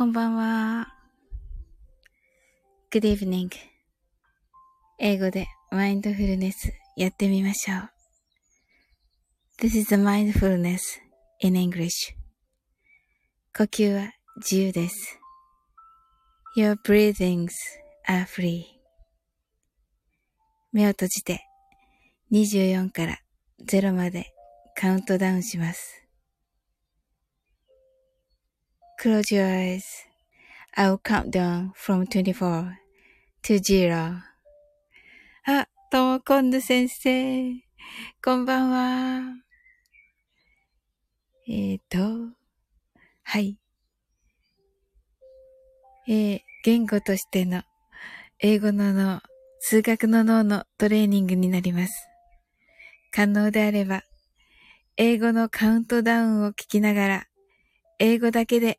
こんばんは。Good evening。英語でマインドフルネスやってみましょう。This is the mindfulness in English。呼吸は自由です。Your breathings are free。目を閉じて24から0までカウントダウンします。Close your eyes. I will count down from 24 to 0. あ、ともこんぬ先生。こんばんは。はい。言語としての英語の脳、数学の脳のトレーニングになります。可能であれば、英語のカウントダウンを聞きながら、英語だけで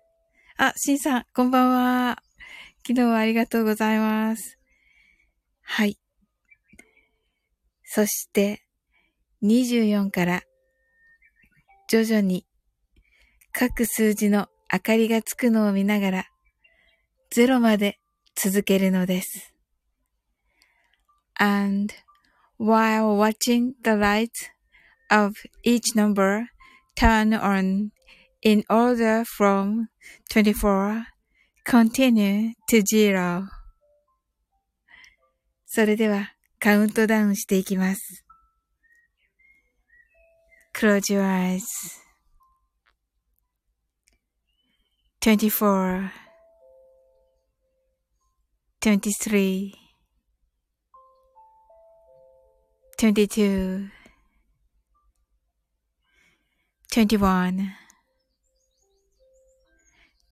あ、しんさん、こんばんは。昨日はありがとうございます。はい。そして、24から、徐々に、各数字の明かりがつくのを見ながら、0まで続けるのです。And, while watching the lights of each number turn on,In order from 24, continue to 0. それではカウントダウンしていきます。Close your eyes. 24 23 22 2120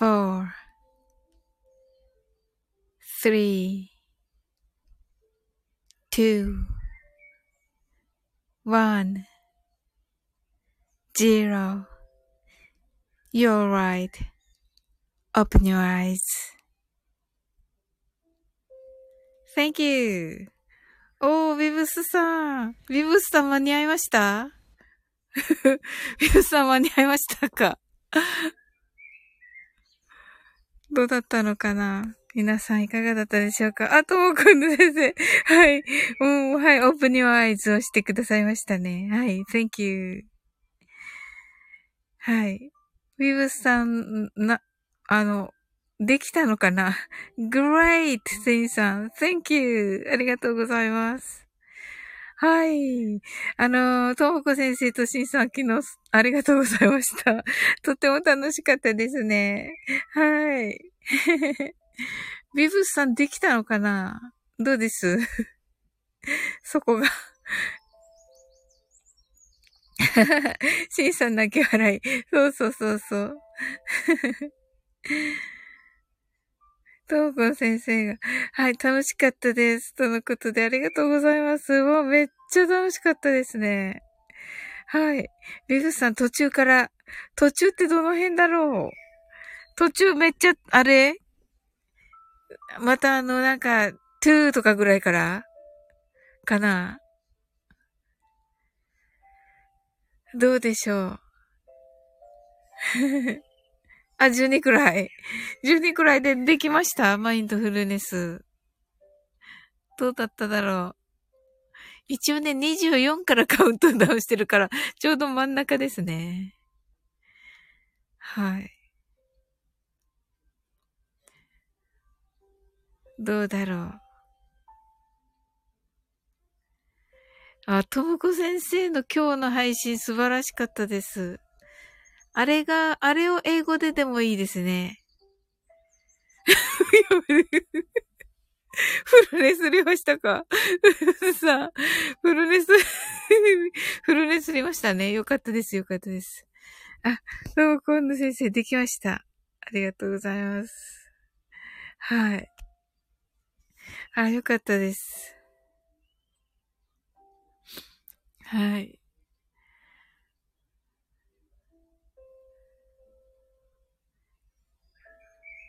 5Four, three, two, one, zero. You're right. Open your eyes. Thank you. ビブスさん。ビブスさん間に合いました?ビブスさん間に合いましたか?どうだったのかな?皆さんいかがだったでしょうか?あ、ともこんぬ先生。はい。はい。オープンyour eyesをしてくださいましたね。はい。Thank you. はい。ウィブスさん、できたのかな ?Great! セインさん。Thank you! ありがとうございます。はい。ともこ先生としんさん、昨日、ありがとうございました。とっても楽しかったですね。はい。ビブスさん、できたのかな?どうです?そこが。しんさん、泣き笑い。そう。ともこ先生が、はい、楽しかったです。とのことで、ありがとうございます。もうめっちゃ楽しかったですね。はい。ビブスさん、途中ってどの辺だろう途中めっちゃ、あれまたなんか、2とかぐらいからかな。どうでしょう。あ、12くらい。12くらいでできましたマインドフルネス。どうだっただろう。一応ね、24からカウントダウンしてるから、ちょうど真ん中ですね。はい。どうだろう。あ、ともこ先生の今日の配信素晴らしかったです。あれを英語ででもいいですね。フルネスりましたか？さあ、フルネスりましたね。よかったです、よかったです。あ、どうも、今度先生、できました。ありがとうございます。はい。あ、よかったです。はい。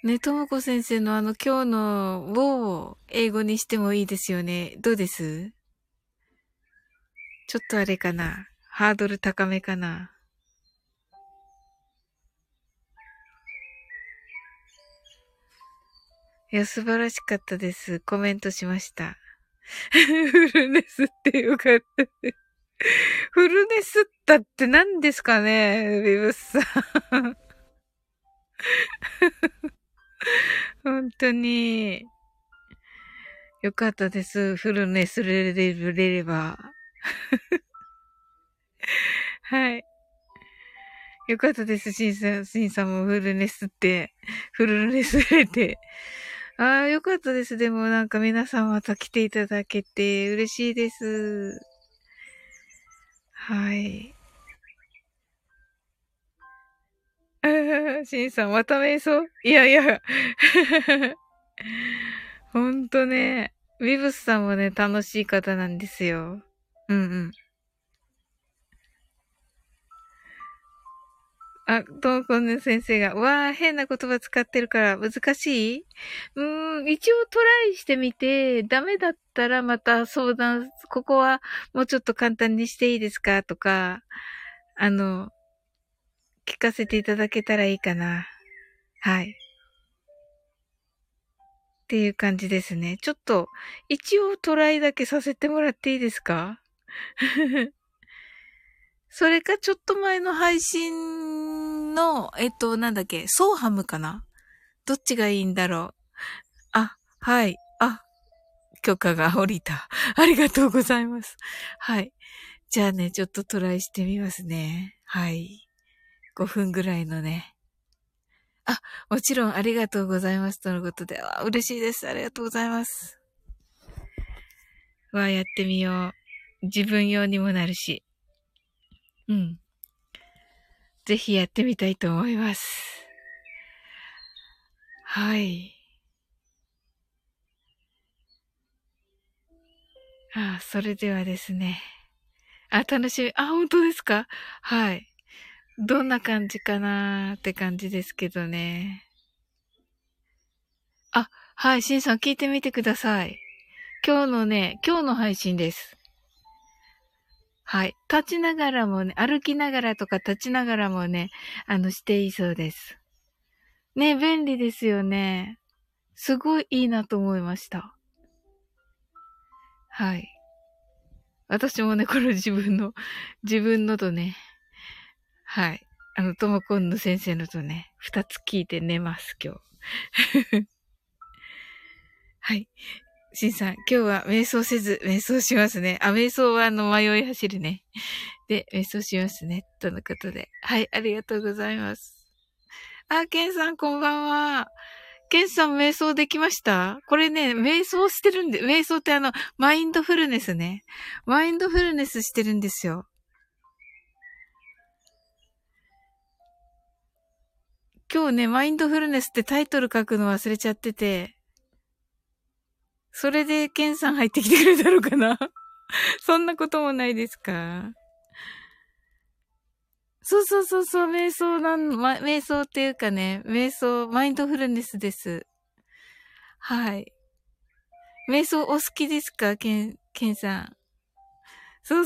ね、ともこ先生の今日のを英語にしてもいいですよね。どうです？ちょっとあれかな。ハードル高めかな。いや、素晴らしかったです。コメントしました。フルネスってよかったです。フルネスったって何ですかね、ビブスさん。本当によかったです。フルネスれればはい。よかったです。シンさんもフルネスってフルネスれて、ああよかったです。でもなんか皆さんまた来ていただけて嬉しいです。はい。シンさん、また瞑想？いやいや。ほんとね、ビブスさんもね、楽しい方なんですよ。うんうん。あ、トモコンヌ先生が、わー、変な言葉使ってるから難しい？一応トライしてみて、ダメだったらまた相談、ここはもうちょっと簡単にしていいですか？とか、聞かせていただけたらいいかな。はい。っていう感じですね。ちょっと、一応トライだけさせてもらっていいですか？それか、ちょっと前の配信の、なんだっけ、ソーハムかな？どっちがいいんだろう。あ、はい。あ、許可が下りた。ありがとうございます。はい。じゃあね、ちょっとトライしてみますね。はい。5分ぐらいのね。あ、もちろんありがとうございますとのことで、あ、嬉しいです。ありがとうございます。わあ、やってみよう。自分用にもなるし。うん。ぜひやってみたいと思います。はい。あ、それではですね。あ、楽しみ。あ、本当ですか？はい。どんな感じかなーって感じですけどね。あ、はい、シンさん聞いてみてください。今日の配信です。はい。立ちながらもね、歩きながらとか立ちながらもね、していいそうです。ね、便利ですよね。すごいいいなと思いました。はい。私もね、これ自分のとね、はい。ともこんの先生のとね、2つ聞いて寝ます、今日。はい。しんさん、今日は瞑想せず、瞑想しますね。あ、瞑想は迷い走るね。で、瞑想しますね。とのことで。はい、ありがとうございます。あ、ケンさん、こんばんは。ケンさん、瞑想できました？これね、瞑想してるんで、瞑想ってマインドフルネスね。マインドフルネスしてるんですよ。今日ね、マインドフルネスってタイトル書くの忘れちゃってて、それでケンさん入ってきてくれたのかなそんなこともないですか？そう、瞑想っていうかね、マインドフルネスです。はい。瞑想お好きですか？ケンさん。そう。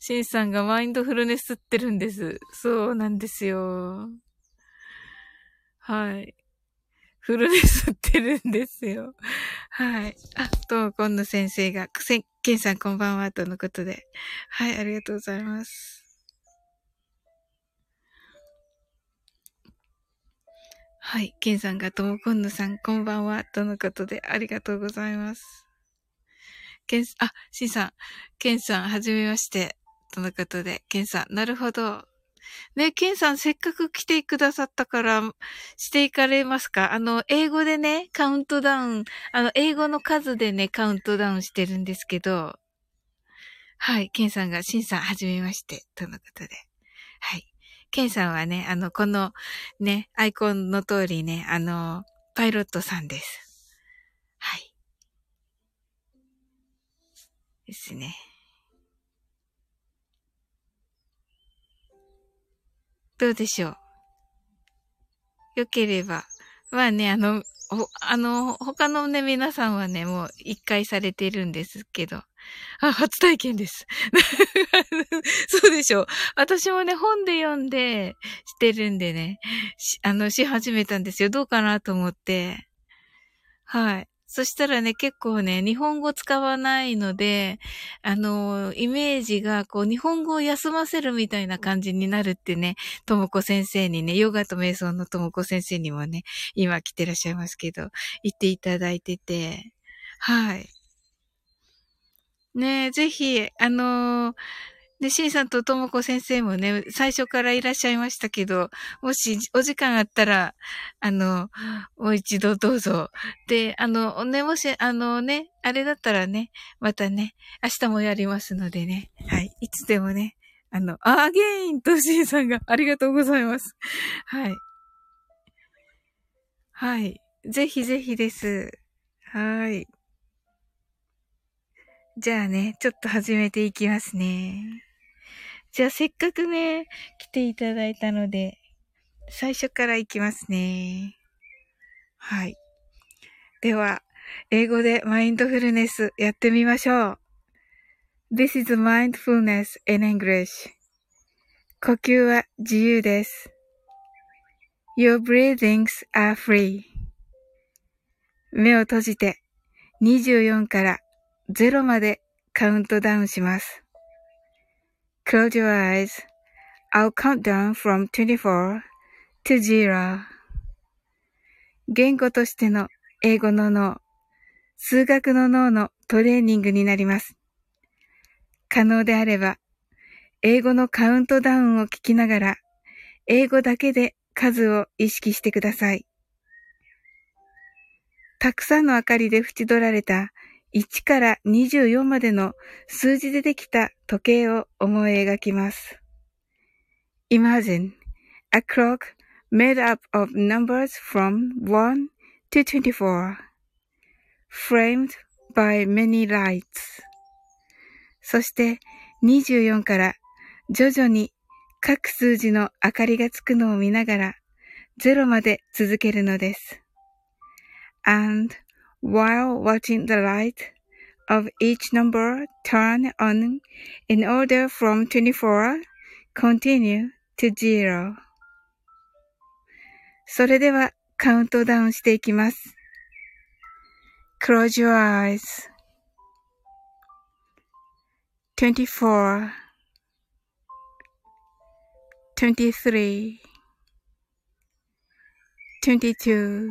シンさんがマインドフルネスってるんです。そうなんですよ。はい。フルネスってるんですよ。はい。あ、と、今野先生が、ケンさんこんばんは、とのことで。はい、ありがとうございます。はい、ケンさんが、ともこんのさんこんばんは、とのことで、ありがとうございます。シンさん、ケンさん、はじめまして、とのことで、ケンさん、なるほど。ね、ケンさんせっかく来てくださったからしていかれますか？英語でね、カウントダウン、英語の数でね、カウントダウンしてるんですけど、はい、ケンさんが、シンさんはじめまして、とのことで。はい。ケンさんはね、このね、アイコンの通りね、パイロットさんです。はい。ですね。どうでしょう？よければ。まあね、他のね、皆さんはね、もう一回されてるんですけど。あ、初体験です。そうでしょう。私もね、本で読んで、してるんでね、し始めたんですよ。どうかなと思って。はい。そしたらね、結構ね、日本語使わないので、イメージが、こう、日本語を休ませるみたいな感じになるってね、ともこ先生にね、ヨガと瞑想のともこ先生にもね、今来てらっしゃいますけど、言っていただいてて、はい。ね、ぜひ、で、シンさんとともこ先生もね、最初からいらっしゃいましたけど、もしお時間あったら、もう一度どうぞ。で、ね、もし、ね、あれだったらね、またね、明日もやりますのでね、はい、いつでもね、アゲインとシンさんがありがとうございます。はい。はい。ぜひです。はい。じゃあね、ちょっと始めていきますね。じゃあせっかくね、来ていただいたので、最初からいきますね。はい。では、英語でマインドフルネスやってみましょう。This is mindfulness in English. 呼吸は自由です。Your breathings are free. 目を閉じて24から0までカウントダウンします。Close your eyes. I'll count down from 24 to 0. 言語としての英語の脳、数学の脳のトレーニングになります。可能であれば、英語のカウントダウンを聞きながら、英語だけで数を意識してください。たくさんの明かりで縁取られた1から24までの数字でできた時計を思い描きます。Imagine a clock made up of numbers from 1 to 24, framed by many lights. そして24から徐々に各数字の明かりがつくのを見ながら0まで続けるのです。AndWhile watching the light of each number turn on in order from 24, continue to 0. それではカウントダウンしていきます。Close your eyes. 24 23 2221 20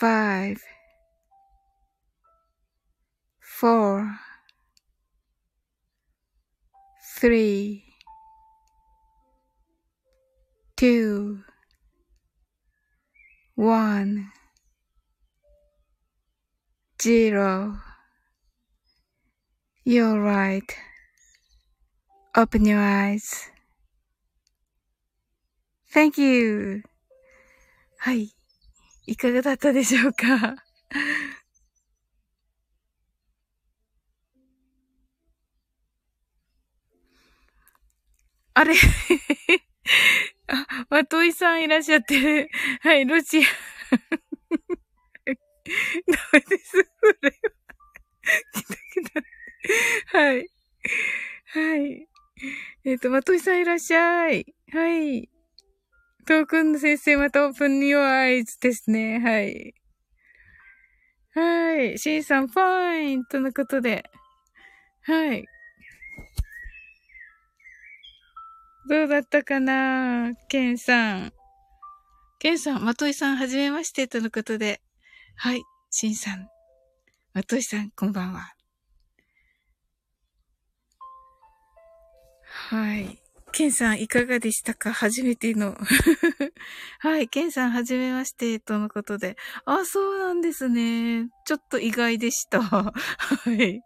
5 4 3 2 1 0 You're right. Open your eyes. Thank you. はい。いかがだったでしょうかあれあ、マトイさんいらっしゃってる。はい、ロシア。ダメです。これは。来た来た。はい。はい。マトイさんいらっしゃい。はい。トークン先生、またオープンニューアイズですね。はい。はい。シンさん、ファインとのことで。はい。どうだったかなケンさん。ケンさん、マトイさん、はじめましてとのことで。はい。シンさん。マトイさん、こんばんは。はい。ケンさんいかがでしたか？初めての。はい。ケンさんはじめまして、とのことで。あ、そうなんですね。ちょっと意外でした。はい。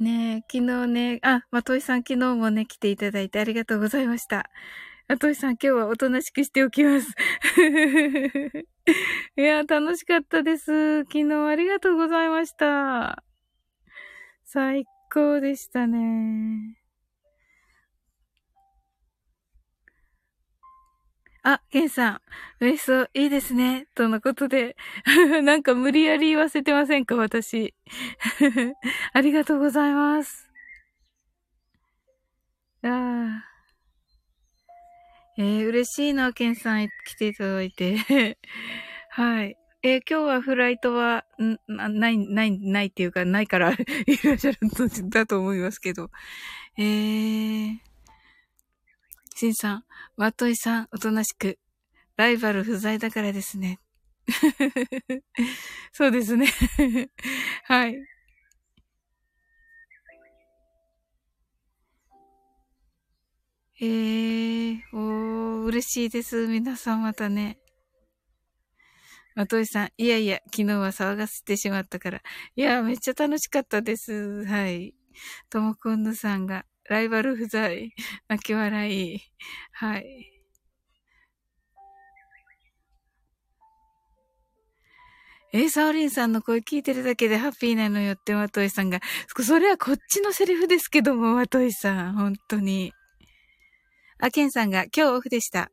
ねえ、昨日ね、あ、マトイさん昨日もね、来ていただいてありがとうございました。マトイさん今日はおとなしくしておきます。いや、楽しかったです。昨日ありがとうございました。最高でしたね。あ、ケンさん、ウエストいいですね。とのことで。なんか無理やり言わせてませんか、私。ありがとうございます。ああ。嬉しいな、ケンさん来ていただいて。はい。今日はフライトは、ないっていうか、ないから、いらっしゃるんだと思いますけど。シンさん、マトイさん、おとなしく。ライバル不在だからですね。そうですね。はい。嬉しいです。皆さんまたね。マトイさん、いやいや、昨日は騒がせてしまったから。いや、めっちゃ楽しかったです。はい。ともこんぬさんが、ライバル不在、泣き笑い。はい。サオリンさんの声聞いてるだけでハッピーなのよってマトイさんが、それはこっちのセリフですけども、マトイさん、本当に。あ、ケンさんが今日オフでした。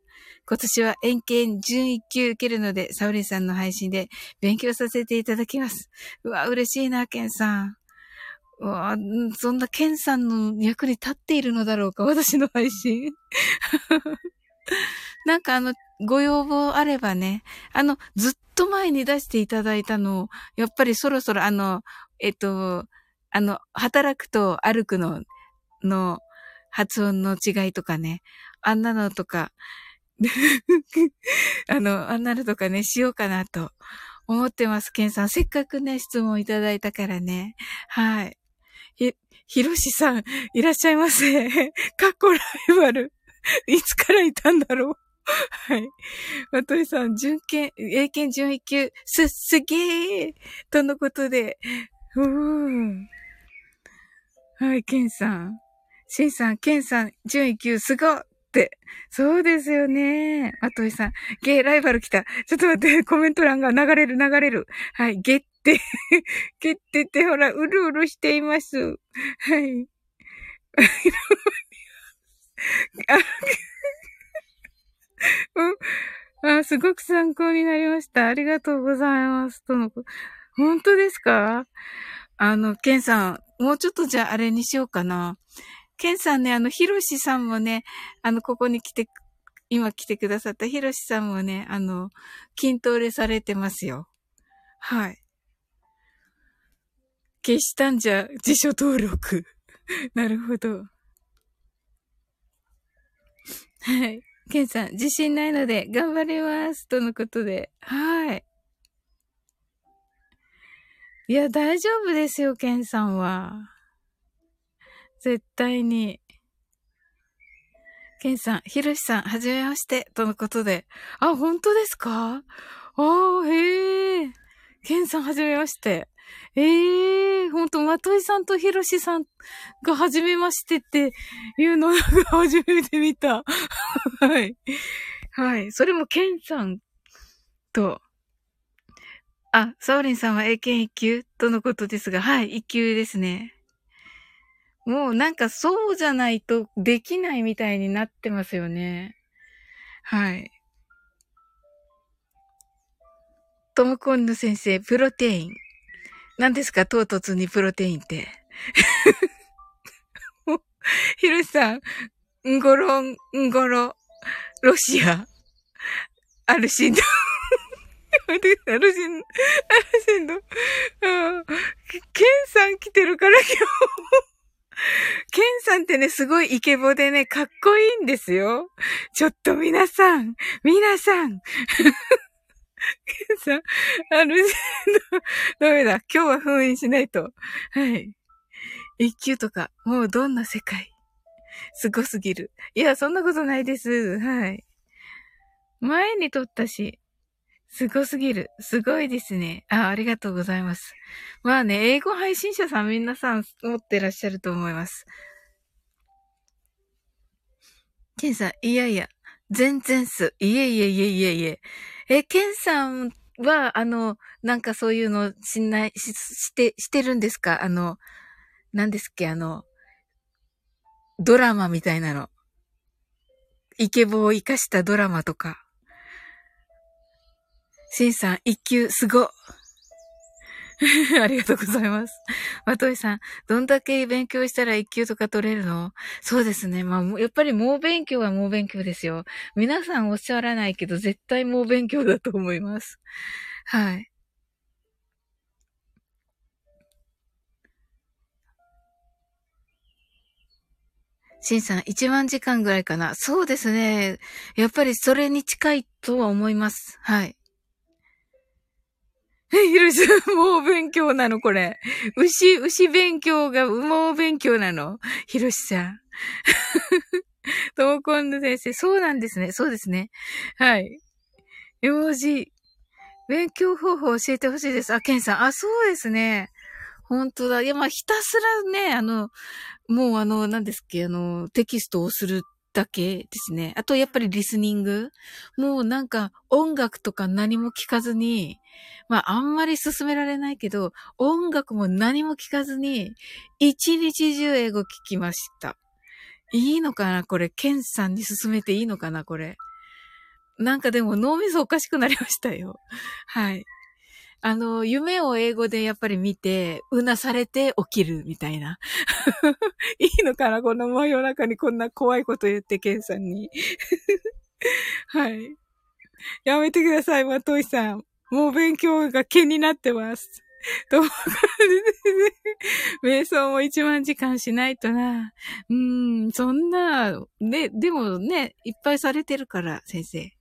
今年は円形準1級受けるので、サオリンさんの配信で勉強させていただきます。うわ、嬉しいな、ケンさん。うわ、そんなケンさんの役に立っているのだろうか、私の配信。なんかご要望あればね、ずっと前に出していただいたのを、やっぱりそろそろ働くと歩くの、発音の違いとかね、あんなのとか、あんなのとかね、しようかなと思ってます、ケンさん。せっかくね、質問いただいたからね。はい。ひろしさん、いらっしゃいませ。過去ライバル。いつからいたんだろう。はい。マトイさん、英検準1級、すげーとのことで。はい、ケンさん。シンさん、ケンさん、順位級すごって。そうですよね。マトイさん、ゲイライバル来た。ちょっと待って、コメント欄が流れる。はい、ゲって、ゲってって、ほら、うるうるしています。はい。すごく参考になりました。ありがとうございます。とのこと。本当ですか？ケンさん、もうちょっとじゃああれにしようかな。ケンさんね、ヒロシさんもね、ここに来て、今来てくださったヒロシさんもね、筋トレされてますよ。はい。消したんじゃ辞書登録。なるほど。はい。ケンさん、自信ないので頑張れます。とのことで。はい。いや、大丈夫ですよ、ケンさんは。絶対に。ケンさん、ヒロシさん、はじめまして。とのことで。あ、本当ですか？へえ。ケンさん、はじめまして。ほんと、まといさんとひろしさんが初めましてっていうのが初めて見た。はい。はい。それもケンさんと、サオリンさんは英検1級とのことですが、はい、1級ですね。もうなんかそうじゃないとできないみたいになってますよね。はい。トムコンヌ先生、プロテイン。何ですか、唐突にプロテインって。ひろしさん、んごろ、ロシア、アルシンド。アルシンド。ケンさん来てるから今日。ケンさんってね、すごいイケボでね、かっこいいんですよ。ちょっと皆さん。ケンさん、ダメだ。今日は封印しないと。はい。一級とか、もうどんな世界。すごすぎる。いや、そんなことないです。はい。前に撮ったし、すごすぎる。すごいですね。ありがとうございます。まあね、英語配信者さん皆さん持ってらっしゃると思います。ケンさん、全然す。いえ。ケンさんは、なんかそういうのしてるんですか？何ですっけ、ドラマみたいなの。イケボを生かしたドラマとか。シンさん、一級、すご。ありがとうございます。まといさん、どんだけ勉強したら一級とか取れるの？そうですね。まあ、やっぱり猛勉強は猛勉強ですよ。皆さんおっしゃらないけど、絶対猛勉強だと思います。はい。シンさん、1万時間ぐらいかな。そうですね。やっぱりそれに近いとは思います。はい。ひろしさん、もう勉強なのこれ。牛勉強が、もう勉強なのひろしさん。トモコンヌ先生、そうなんですね。そうですね。はい。絵文字。勉強方法教えてほしいです。ケンさん。そうですね。本当だ。いや、まあ、ひたすらね、もう何ですっけ、テキストをするだけですね。あと、やっぱりリスニング。もうなんか、音楽とか何も聞かずに、まあ、あんまり勧められないけど、音楽も何も聞かずに、一日中英語聞きました。いいのかなこれ、ケンさんに勧めていいのかなこれ。なんかでも脳みそおかしくなりましたよ。はい。夢を英語でやっぱり見て、うなされて起きるみたいな。いいのかなこの真夜中にこんな怖いこと言って、ケンさんに。はい。やめてください、まといさん。もう勉強が気になってます。ともかくね、瞑想も1万時間しないとな。そんな、ね、でもね、いっぱいされてるから、先生。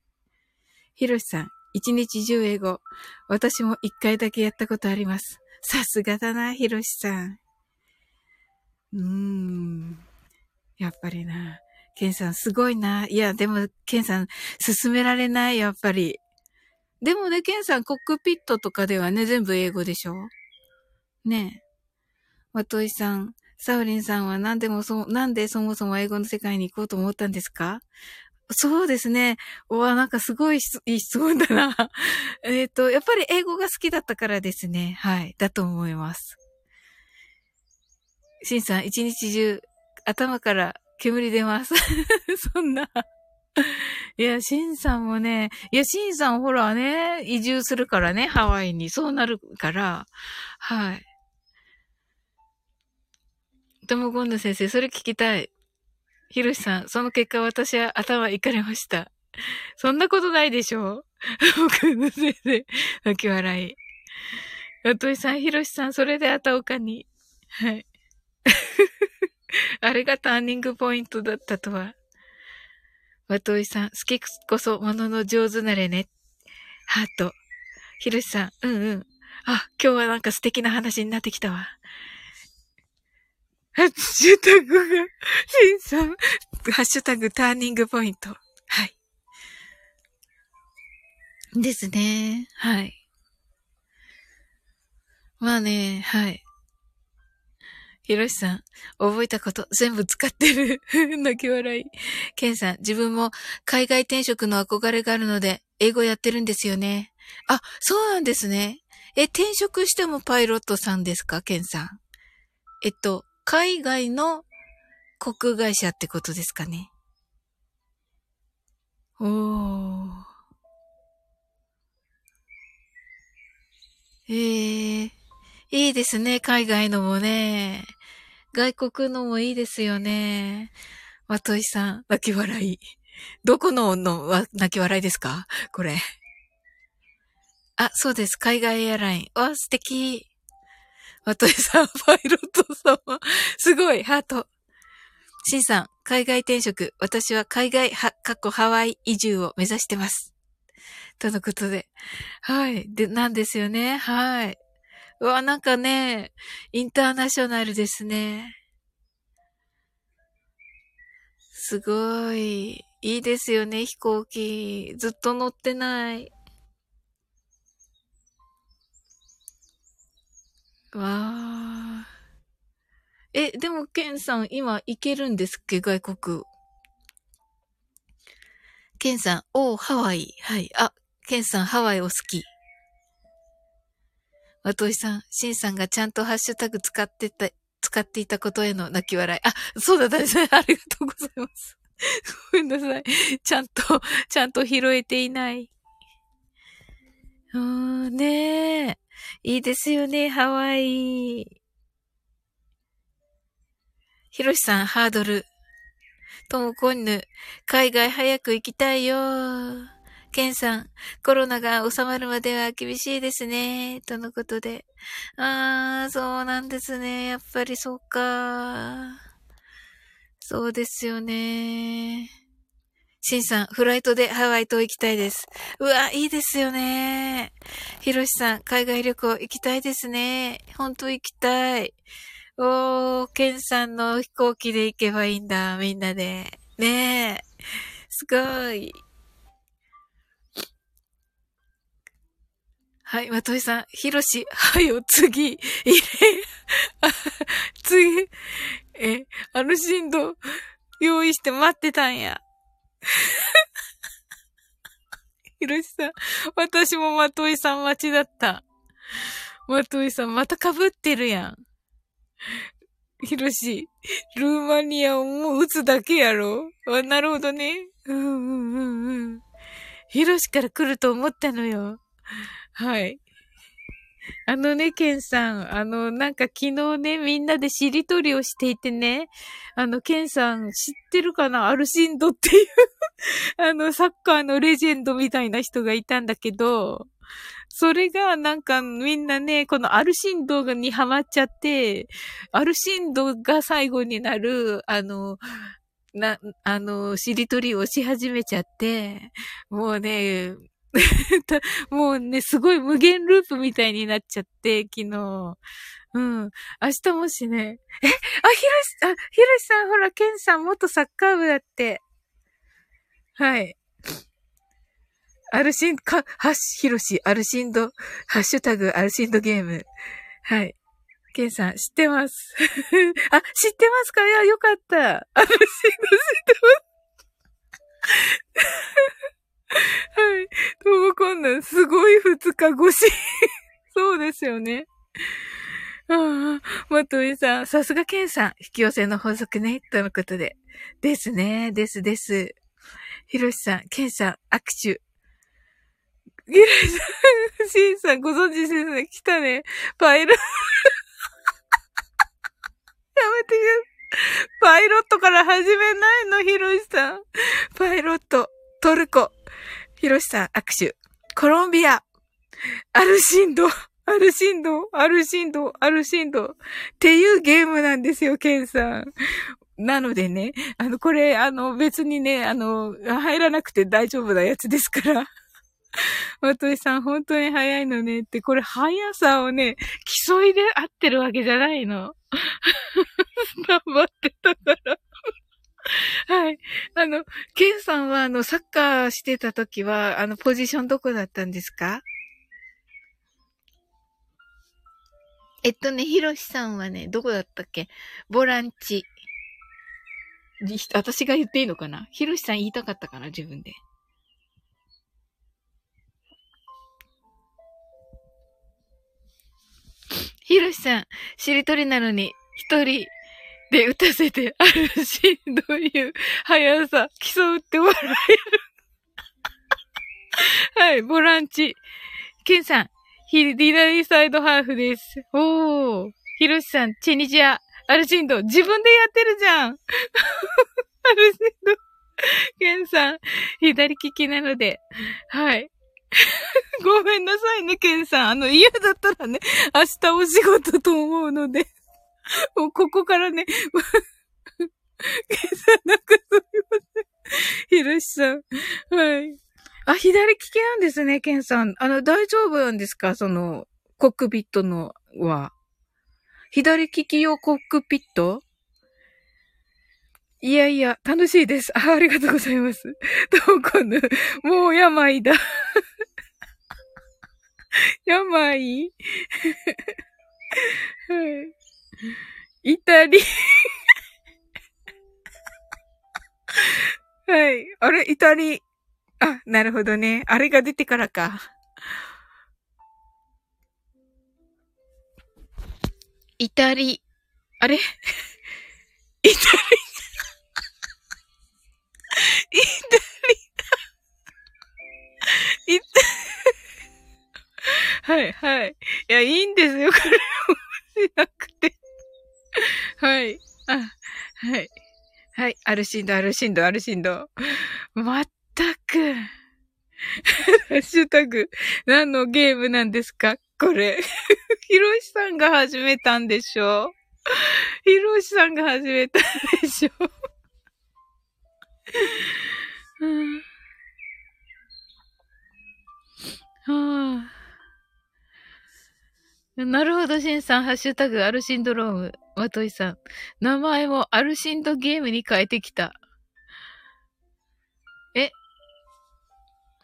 ひろしさん、一日中英語。私も1回だけやったことあります。さすがだな、ひろしさん。やっぱりな。ケンさん、すごいな。いや、でも、ケンさん、勧められない、やっぱり。でもね、ケンさん、コックピットとかではね、全部英語でしょ？ねえ。まといさん、サオリンさんはなんでそもそも英語の世界に行こうと思ったんですか？そうですね。なんかすごいいい質問だな。やっぱり英語が好きだったからですね。はい。だと思います。シンさん、一日中、頭から煙出ます。そんな。いや、シンさんもね、いや、シンさんほらね、移住するからね、ハワイに。そうなるから、はい。とも今度先生、それ聞きたい。ひろしさん、その結果私は頭いかれました。そんなことないでしょ僕の先生、泣き笑い。あといさん、ひろしさん、それであたおかに。はい。あれがターニングポイントだったとは。わといさん、好きこそものの上手なれね。ハート。ひろしさん、うんうん。あ、今日はなんか素敵な話になってきたわ。ハッシュタグが、しんさん。ハッシュタグターニングポイント。はい。ですね。はい。まあね、はい。ひろしさん、覚えたこと全部使ってる。泣き笑い。けんさん、自分も海外転職の憧れがあるので、英語やってるんですよね。あ、そうなんですね。転職してもパイロットさんですか、けんさん。海外の航空会社ってことですかね。おー。いいですね、海外のもね。外国のもいいですよね。わといさん、泣き笑い。どこの泣き笑いですかこれ。あ、そうです。海外エアライン。わ、素敵。わといさん、パイロット様。すごい、ハート。しんさん、海外転職。私は海外、ハワイ移住を目指してます。とのことで。はい。で、なんですよね。はい。うわ、なんかね、インターナショナルですね。すごい。いいですよね、飛行機。ずっと乗ってない。わー。でも、ケンさん、今、行けるんですっけ、外国。ケンさん、ハワイ。はい。あ、ケンさん、ハワイお好き。わといさん、しんさんがちゃんとハッシュタグ使っていたことへの泣き笑い。あ、そうだったですね。ありがとうございます。ごめんなさい。ちゃんと拾えていない。ねえ。いいですよね、ハワイ。ひろしさん、ハードル。ともこんぬ、海外早く行きたいよ。ケンさん、コロナが収まるまでは厳しいですね。とのことで。そうなんですね。やっぱりそうか。そうですよね。シンさん、フライトでハワイ島行きたいです。うわ、いいですよね。ヒロシさん、海外旅行行きたいですね。ほんと行きたい。ケンさんの飛行機で行けばいいんだ。みんなで。ねえ。すごい。はい、まといさん、ひろし、はよ、次、入れ、次、あの振動、用意して待ってたんや。ひろしさん、私もまといさん待ちだった。まといさん、また被ってるやん。ひろし、ルーマニアをもう打つだけやろ。あ、なるほどね。ひろしから来ると思ったのよ。はい。あのね、ケンさん、なんか昨日ね、みんなでしりとりをしていてね、ケンさん知ってるかな？アルシンドっていう、サッカーのレジェンドみたいな人がいたんだけど、それがなんかみんなね、このアルシンドにハマっちゃって、アルシンドが最後になる、しりとりをし始めちゃって、もうね、もうね、すごい無限ループみたいになっちゃって、昨日。うん。明日もしね。ひろしさん、ほら、ケンさん元サッカー部だって。はい。ひろし、アルシンド、ハッシュタグ、アルシンドゲーム。はい。ケンさん、知ってます。あ、知ってますか？いや、よかった。アルシンド知ってます。はい。ともこんぬ、すごい二日越し。そうですよね。まといさん、さすがケンさん、引き寄せの法則ね、とのことで。ですね、です。ひろしさん、けいさん、握手。ひろしさん、しんさん、ご存知ですね。来たね。パイロット。やめてください。パイロットから始めないの、ひろしさん。パイロット、トルコ。ひろしさん、握手。コロンビア。アルシンドっていうゲームなんですよ、ケンさん。なのでね、これ、別にね、入らなくて大丈夫なやつですから。マトイさん、本当に早いのねって、これ、速さをね、競いで合ってるわけじゃないの。頑張ってたから。はい。ケンさんは、サッカーしてた時は、ポジションどこだったんですか？ひろしさんはね、どこだったっけ？ボランチ。私が言っていいのかな？ひろしさん言いたかったかな？自分で。ひろしさん、しりとりなのに、一人で打たせて、あるし、どういう速さ、競うって笑える。はい、ボランチ。ケンさん。左サイドハーフです。おー。ひろしさん、チュニジア、アルシンド。自分でやってるじゃん。アルシンド。ケンさん、左利きなので。はい。ごめんなさいね、ケンさん。嫌だったらね、明日お仕事と思うので。もうここからね。ケンさん、なんかすみません。ひろしさん。はい。あ、左利きなんですね、ケンさん。大丈夫なんですか？コックピットのは。左利き用コックピット？いやいや、楽しいです。ありがとうございます。どうかな？もう病だ。病、はい、イタリはい。あれ？イタリあ、なるほどね。あれが出てからか。イタリ、あれ？イタリ、イタリ、イタリ、はい、はい。いや、いいんですよ。これをしなくて。はい。あ、はい。はい。アルシンド。まったく。ハッシュタグ。何のゲームなんですか？これ。ひろしさんが始めたんでしょ？ひろしさんが始めたんでしょ？はあ、なるほど、しんさん。ハッシュタグ、アルシンドローム。まといさん。名前もアルシンドゲームに変えてきた。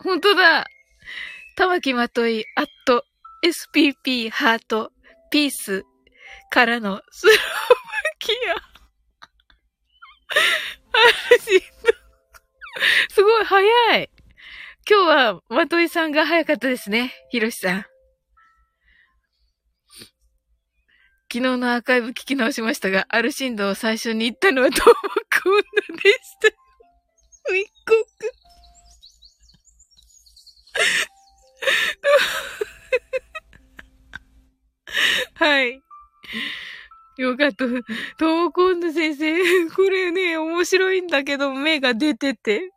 本当だ。玉木まとい、SPP、ハート、ピースからのスロバキア。アルシンド。すごい早い。今日はまといさんが早かったですね。ひろしさん。昨日のアーカイブ聞き直しましたが、アルシンドを最初に言ったのはトモコンドでした。密告。はい。よかった。トモコンド先生、これね、面白いんだけど、目が出てて。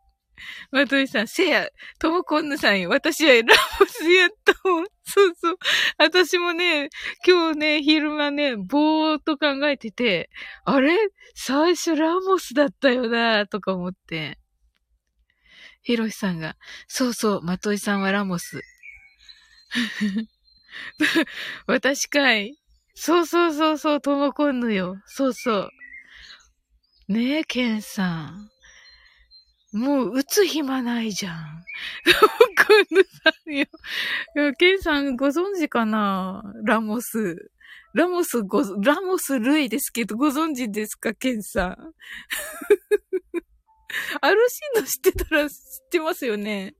まといさん、せや、トモコンドさんよ。私はラモスやったもん。そうそう。私もね、今日ね、昼間ね、ぼーっと考えてて、あれ？最初ラモスだったよな、とか思って。ひろしさんが、そうそう、まといさんはラモス。私かい。そう、ともこんぬよ。そう。ねえ、ケンさん。もう、打つ暇ないじゃん。ともこんぬさんよ。ケンさん、ご存知かな？ラモス。ラモス類ですけど、ご存知ですか、ケンさん。アルシンド知ってたら知ってますよね。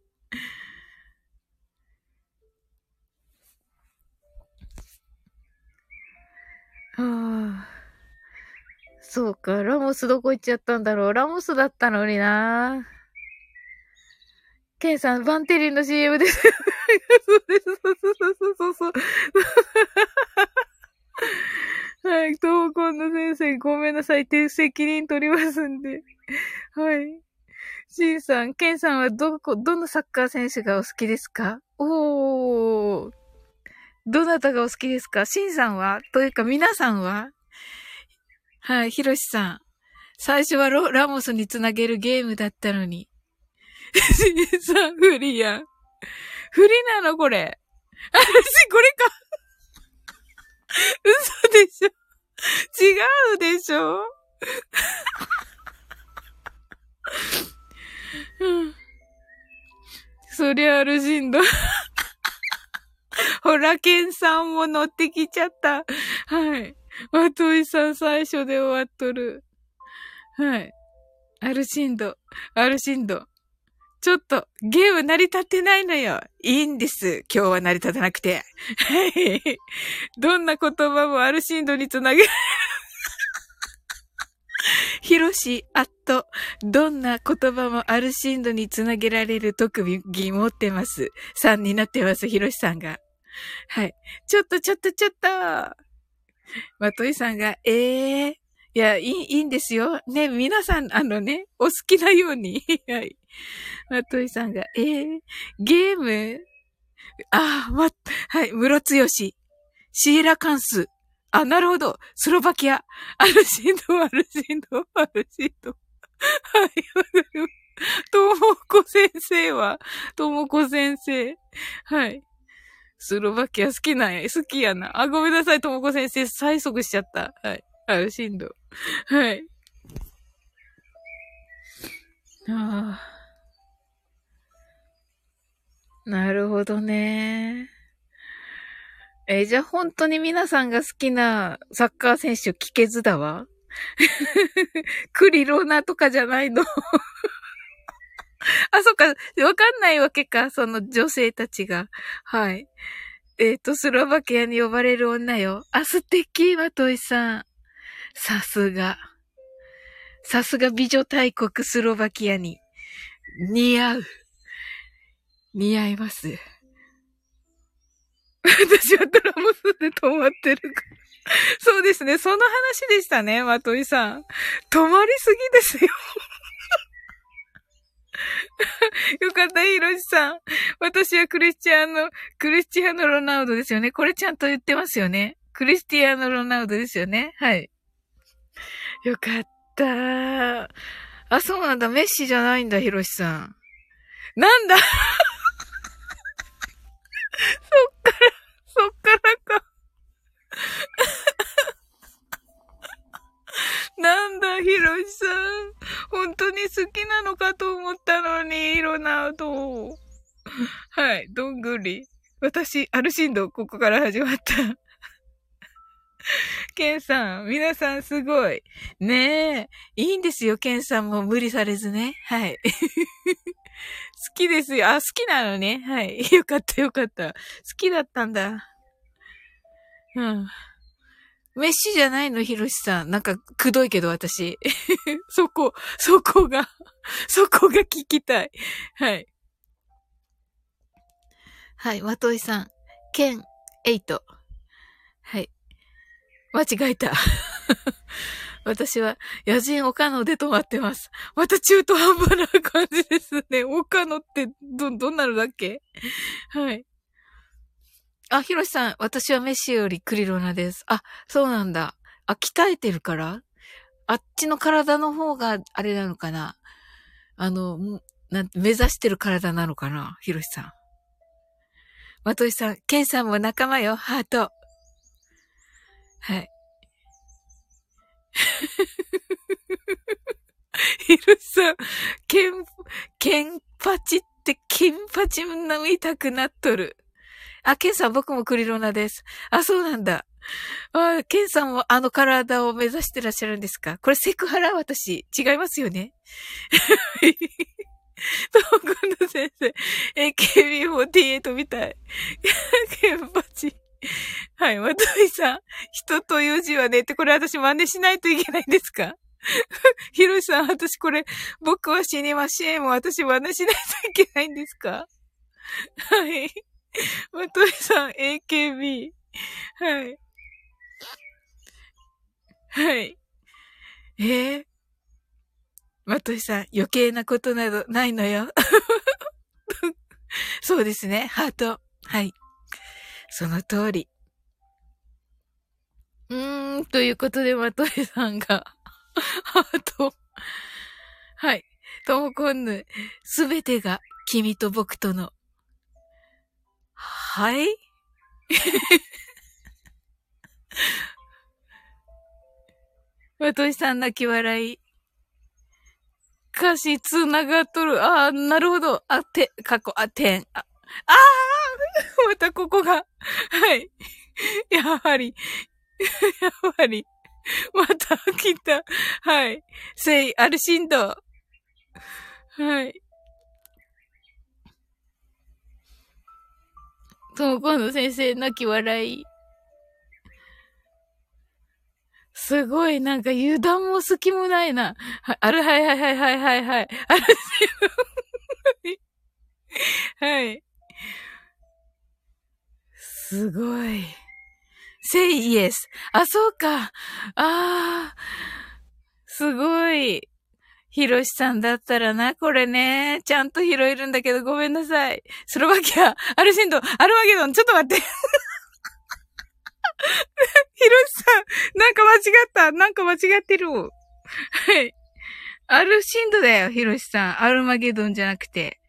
ああ。そうか、ラモスどこ行っちゃったんだろう。ラモスだったのにな。ケンさん、バンテリンの CM です。そう。はい、東高の先生、ごめんなさい。責任取りますんで。はい。シンさん、ケンさんはどのサッカー選手がお好きですか？おー。どなたがお好きですか？シンさんは？というか、皆さんは？はい、ヒロシさん。最初はラモスにつなげるゲームだったのに。シンさん、フリやん。フリなのこれ。あ、これか。嘘でしょ。違うでしょ。うん、そりゃあるしんど。ほら、ケンさんも乗ってきちゃった。はい。わといさん最初で終わっとる。はい。あるしんど。ちょっと、ゲーム成り立ってないのよ。いいんです。今日は成り立たなくて。はい。どんな言葉もあるしんどにつなげる。ひろし、どんな言葉もアルシンドにつなげられる特技持ってます。3になってます、ひろしさんが。はい。ちょっと。まといさんが、いや、いいんですよ。ね、皆さん、お好きなように。はい。まといさんが、ゲームはい、ムロツヨシ、シーラカンス。あ、なるほど。スロバキア。アルシンド。はい、わかる。ともこ先生。はい。スロバキア好きやな。あ、ごめんなさい、ともこ先生。催促しちゃった。はい。アルシンド。はい。ああ。なるほどね。じゃあ本当に皆さんが好きなサッカー選手聞けずだわ。クリローナとかじゃないの。あ、そっか。わかんないわけか。その女性たちが。はい。スロバキアに呼ばれる女よ。あ、素敵、マトイさん。さすが美女大国スロバキアに。似合います。私はドラムスで止まってるから。そうですね。その話でしたね、まといさん。止まりすぎですよ。よかった、ひろしさん。私はクリスティアーノ・ロナウドですよね。これちゃんと言ってますよね。クリスティアーノ・ロナウドですよね。はい。よかった。あ、そうなんだ。メッシじゃないんだ、ひろしさん。なんだそっからか。なんだ、ひろしさん。本当に好きなのかと思ったのに、ロナウド。はい、どんぐり。私、アルシンド、ここから始まった。ケンさん、皆さんすごい。ねえ、いいんですよ、ケンさんも無理されずね。はい。好きですよ。あ、好きなのね。はい。よかった。好きだったんだ。うん。メッシじゃないの、ヒロシさん。なんか、くどいけど、私。そこが聞きたい。はい。はい、まといさん。ケン、8。はい。間違えた。私は、野人岡野で止まってます。また中途半端な感じですね。岡野って、どんなのだっけ？はい。あ、ひろしさん、私はメッシよりクリロナです。あ、そうなんだ。あ、鍛えてるからあっちの体の方が、あれなのかな？目指してる体なのかな？ひろしさん。まといさん、ケンさんも仲間よ、ハート。はい。ひろしさん、ケンパチって、金パチなみたくなっとる。あ、ケンさん、僕もクリロナです。あ、そうなんだ。あ、ケンさんもあの体を目指してらっしゃるんですか？これセクハラ？私、違いますよね。東高の先生、AKB48 みたい。ケンパチ。はい、まといさん。人という字はね、ってこれ私真似しないといけないんですか？ひろしさん、私これ、僕は死にません。もう私真似しなきゃいけないんですか？はい。まとりさん、AKB。はい。はい。まとりさん、余計なことなどないのよ。そうですね。ハート。はい。その通り。ということで、まとりさんが。ハート。はい。ともこんぬ。すべてが君と僕との。はいまとしさん泣き笑い。歌詞つながっとる。ああ、なるほど。あて、過去、あてん。またここが。はい。やはり。また来た。はい。聖アルシンド。はい。ともこんの先生、泣き笑い。すごい、なんか油断も隙もないな。はい。あるし、はい。すごい。Say yes. あ、そうか。すごい。ひろしさんだったらな、これね。ちゃんと拾えるんだけど、ごめんなさい。スロバキア、アルシンド、アルマゲドン、ちょっと待って。ひろしさん、なんか間違ってる。はい。アルシンドだよ、ひろしさん。アルマゲドンじゃなくて。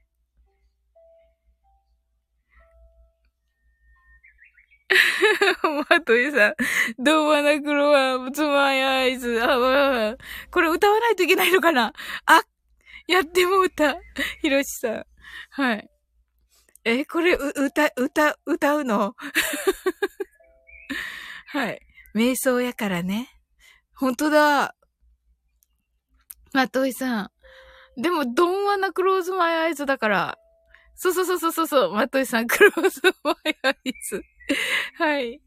マトイさん、ドーバナクロワ、ツマイアイズ、これ歌わないといけないのかなあ、やっても歌。ひろしさん。はい。これ、歌うのはい。瞑想やからね。ほんとだ。マトイさん。でも、ドンワナクローズマイアイズだから。そう。マトイさん、クローズマイアイズ。はい。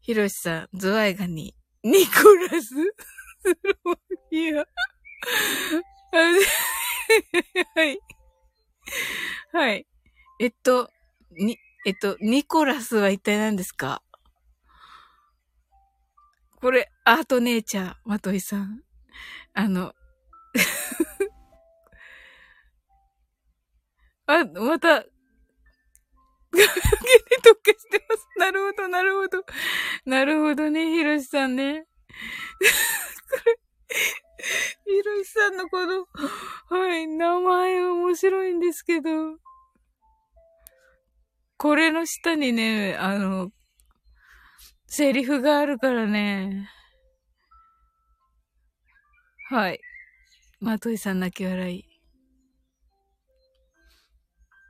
ひろしさん、ズワイガニ、ニコラス、スローキア。はい。はい。ニコラスは一体何ですか？これ、アートネイチャー、まといさん。また、ガラケーで特化してます。なるほど。なるほどね、ひろしさんね。これ、ひろしさんのこの、はい、名前面白いんですけど、これの下にね、セリフがあるからね。はい。まといさん泣き笑い。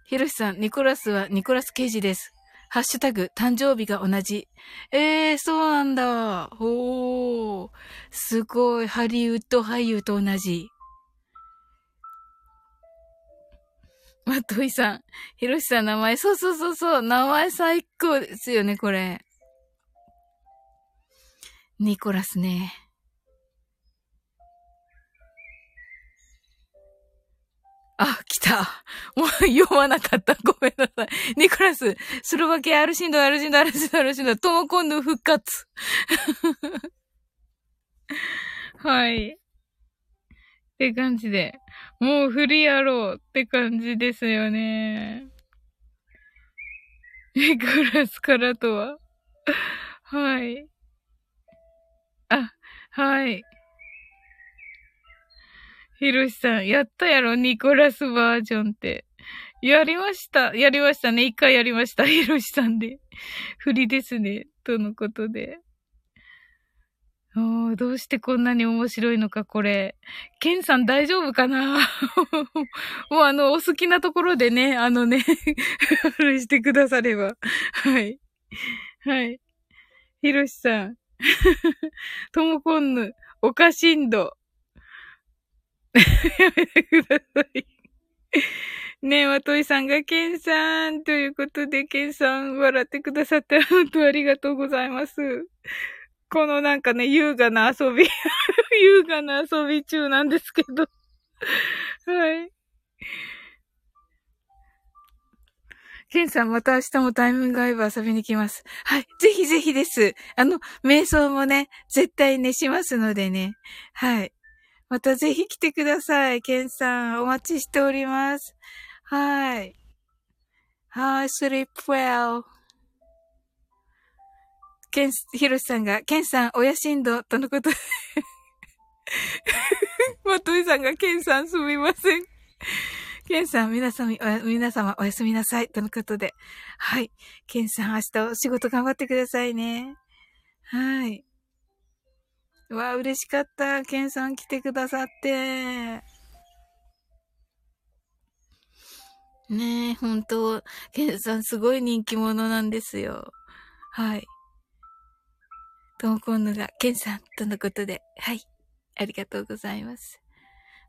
ひろしさん、ニコラスはニコラス・ケイジです。ハッシュタグ、誕生日が同じ。そうなんだ。おー。すごい、ハリウッド俳優と同じ。まといさん、ひろしさん名前、そう、名前最高ですよね、これ。ニコラスね。あ、来た。もう読まなかった。ごめんなさい。ニコラス、スロバキア、アルシンド、ともこんぬ復活。はい。って感じで。もう振りやろうって感じですよね。ニコラスからとは。はい。あ、はい。ひろしさん、やったやろ、ニコラスバージョンって。やりましたね。1回やりました。ひろしさんで。振りですね。とのことで。どうしてこんなに面白いのか、これ。ケンさん大丈夫かなもうお好きなところでね、あれしてくだされば。はい。はい。ひろしさん。ともこんぬ、おかしんど。やめてください。ねえ、まといさんがケンさんということで、ケンさん笑ってくださって本当ありがとうございます。このなんかね、優雅な遊び優雅な遊び中なんですけど。はい。ケンさん、また明日もタイミング合えば遊びに来ます。はい。ぜひぜひです。瞑想もね、絶対ね、しますのでね。はい。またぜひ来てください。ケンさん、お待ちしております。はい。はい、sleep well。ヒロシさんが、ケンさん、おやしんど、とのことで。まといさんが、ケンさん、すみません。ケンさん、皆様、おやすみなさい、とのことで。はい。ケンさん、明日お仕事頑張ってくださいね。はい。わあ、嬉しかった。ケンさん来てくださって。ねえ、本当、ケンさんすごい人気者なんですよ。はい。ともこんのが、ケンさんとのことで、はい。ありがとうございます。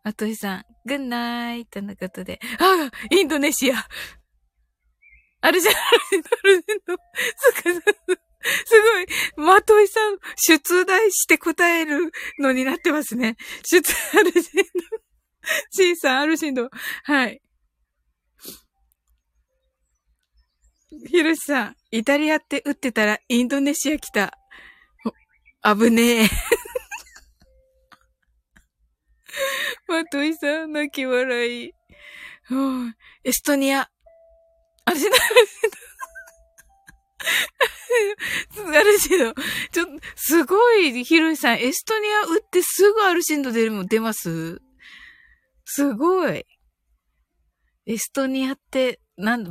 まといさん、グッナイとのことで、あ、インドネシア。アルジェンド。すごい、まといさん、出題して答えるのになってますね。アルジェンド。C さん、アルジェンド。はい。ひろしさん、イタリアって打ってたらインドネシア来た。危ねえ。まといさん、泣き笑い。エストニア。アルシンド。すごい、ひろしさん、エストニア打ってすぐアルシンド出ます?すごい。エストニアって、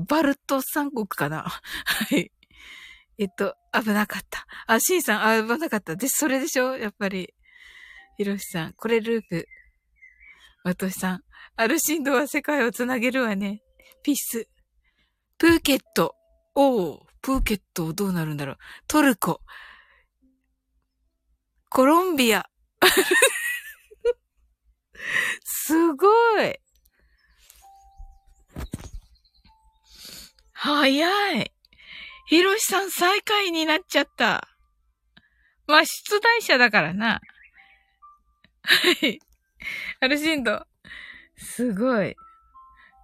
バルト三国かな?はい。危なかった。あ、シンさん、危なかった。で、それでしょやっぱり。ひろしさん、これループ。まとしさん、アルシンドは世界をつなげるわね。ピース。プーケット。おー、プーケットどうなるんだろう。トルコ。コロンビア。すごい。早い。ひろしさん最下位になっちゃった。まあ、出題者だからな。はい。アルシンド。すごい。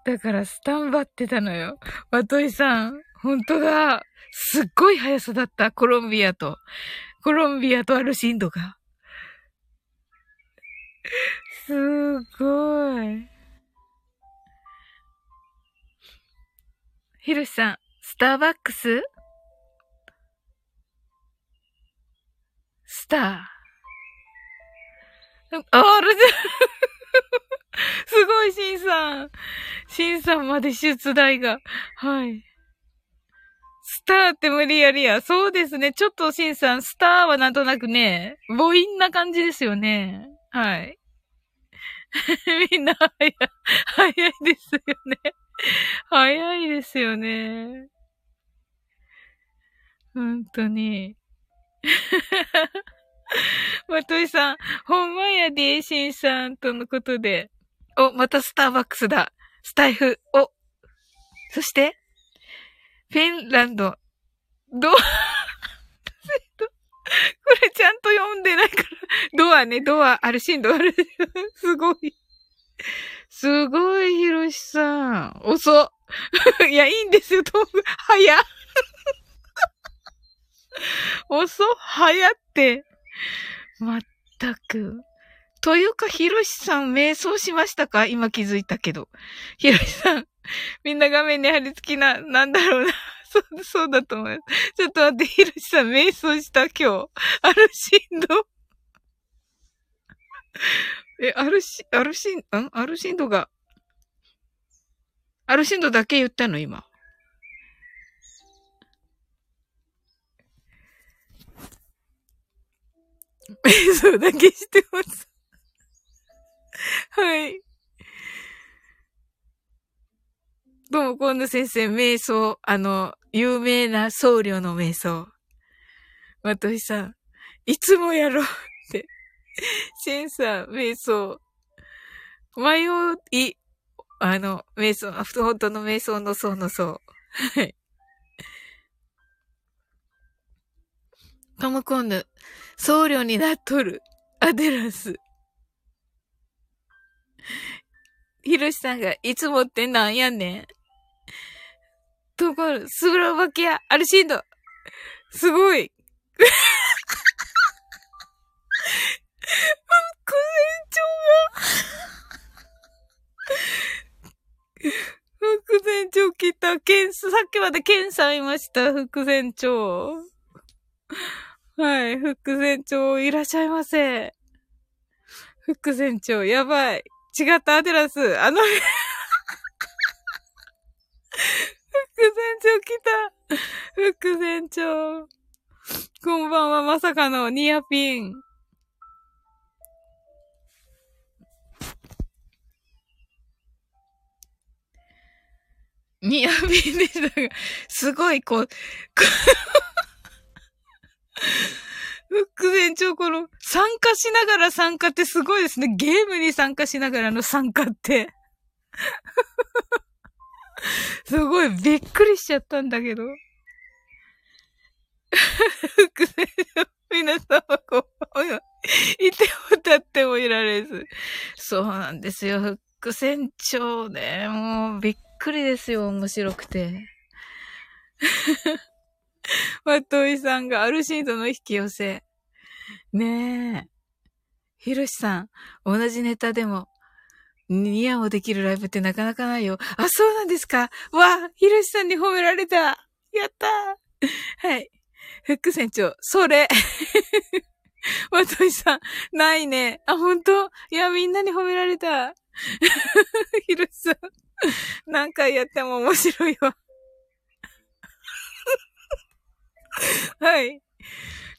だから、スタンバってたのよ。まといさん。ほんとだ。すっごい速さだった。コロンビアとアルシンドが。すごい。ひろしさん。スターバックスあれじゃんすごい、シンさんまで出題が。はい。スターって無理やりや。そうですね。ちょっとシンさん、スターはなんとなくね、母音な感じですよね。はい。みんな早いですよね。早いですよね。本当に。まといさん、ほんまやで、しんさんとのことで。お、またスターバックスだ。スタイフ。お。そして、フィンランド。これちゃんと読んでないから。ドア、アルシンド、すごい。すごい、ひろしさん。遅っ。いや、いいんですよ、豆腐。早っ。遅っ、早って。まったく。というか、ひろしさん、瞑想しましたか?今気づいたけど。ひろしさん、みんな画面に貼り付きな、なんだろうな。そうだと思います。ちょっと待って、ひろしさん、瞑想した、今日。アルシンド。アルシンドだけ言ったの今。瞑想だけしてます。はい。どうも、今野先生、瞑想、有名な僧侶の瞑想。まといさん、いつもやろうって。シンさん、瞑想。迷い、瞑想、本当の瞑想の層の層。はい。ともこんぬ、僧侶になっとる。アデランス。ひろしさんがいつもってなんやねん。ところ、スロバキア、アルシンド。すごい。古戦長は副船長来た。さっきまでケンさんいました。副船長。はい。副船長いらっしゃいませ。副船長、やばい。違った、アデラス。副船長来た。副船長。こんばんは、まさかのニアピン。ニアピンでしたが、すごい、副船長、この、参加しながら参加ってすごいですね。ゲームに参加しながらの参加って。すごい、びっくりしちゃったんだけど。副船長、皆様こんばんは。いても立ってもいられず。そうなんですよ、副船長ね。もう、びっくりですよ、面白くて。マトイさんがアルシードの引き寄せ。ねえ。ヒロシさん、同じネタでも、ニアもできるライブってなかなかないよ。あ、そうなんですか。わあ、ヒロシさんに褒められた。やったー。はい。副船長、それ。マトイさん、ないね。あ、ほんと？いや、みんなに褒められた。ヒロシさん。何回やっても面白いわ。はい。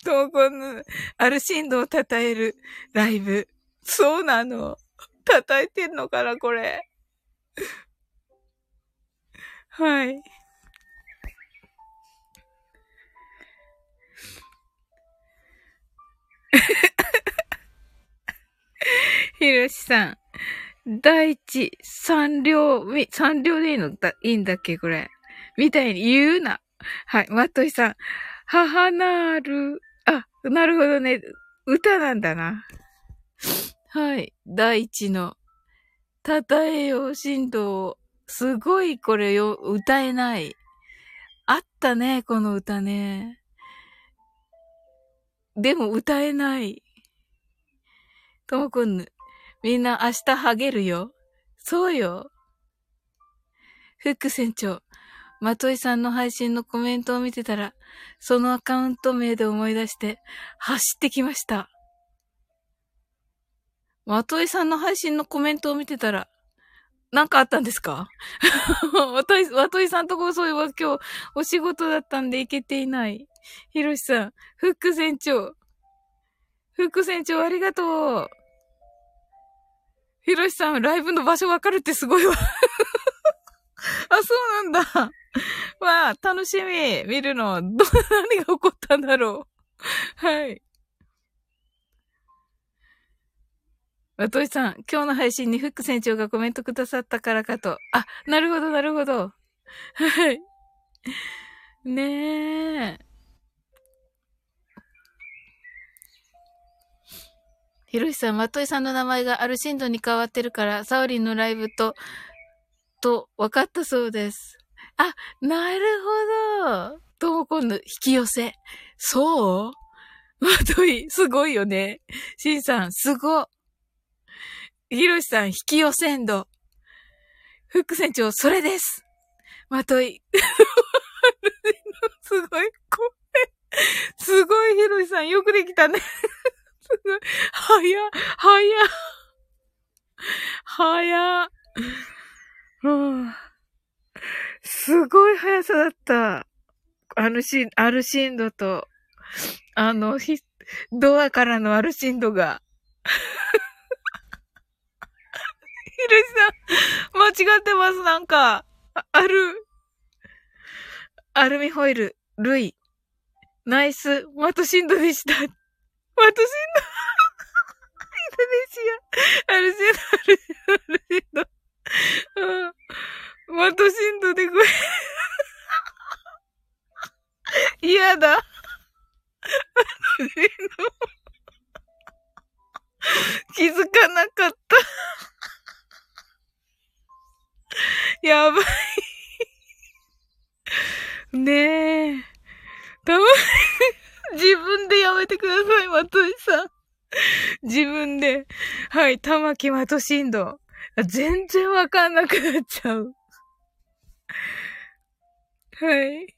闘魂のアルシンドを称えるライブ。そうなの。称えてんのかな、これ。はい。ひろしさん。大地、三両でいいのだ、いいんだっけ、これ。みたいに言うな。はい、マットイさん。母なる、あ、なるほどね。歌なんだな。はい、大地の、たたえよう振動。すごいこれよ、歌えない。あったね、この歌ね。でも歌えない。ともくん、みんな明日ハゲるよ。そうよ。副船長、まといさんの配信のコメントを見てたら、そのアカウント名で思い出して、走ってきました。まといさんの配信のコメントを見てたら、なんかあったんですか？まといさんとこそういうわけ今日お仕事だったんで行けていない。ひろしさん、副船長。副船長ありがとう。ひろしさん、ライブの場所わかるってすごいわ。あ、そうなんだ。わあ、楽しみ。見るの。何が起こったんだろう。はい。わとしさん、今日の配信にフック船長がコメントくださったからかと。あ、なるほど、なるほど。はい。ねえ。ひろしさん、まといさんの名前がアルシンドに変わってるから、サオリンのライブと分かったそうです。あ、なるほど。ともこんの引き寄せ。そうまとい、すごいよね。しんさん、すご。ひろしさん、引き寄せんど。副船長、それです。まとい。すごい、これ。すごい、ひろしさん、よくできたね。すごい速さだった。アルシンドと、ドアからのアルシンドが。ひろしさん、間違ってます、なんか。アルミホイル、ルイ、ナイス、マトシンドでした。マトシンド。インドネシア。アルシンド。マトシンドでごめん。嫌だ。マトシンド。気づかなかったやばいねえ、たまに自分でやめてください、まとしさん。自分で。はい、玉木まとしんど、全然わかんなくなっちゃう。はい。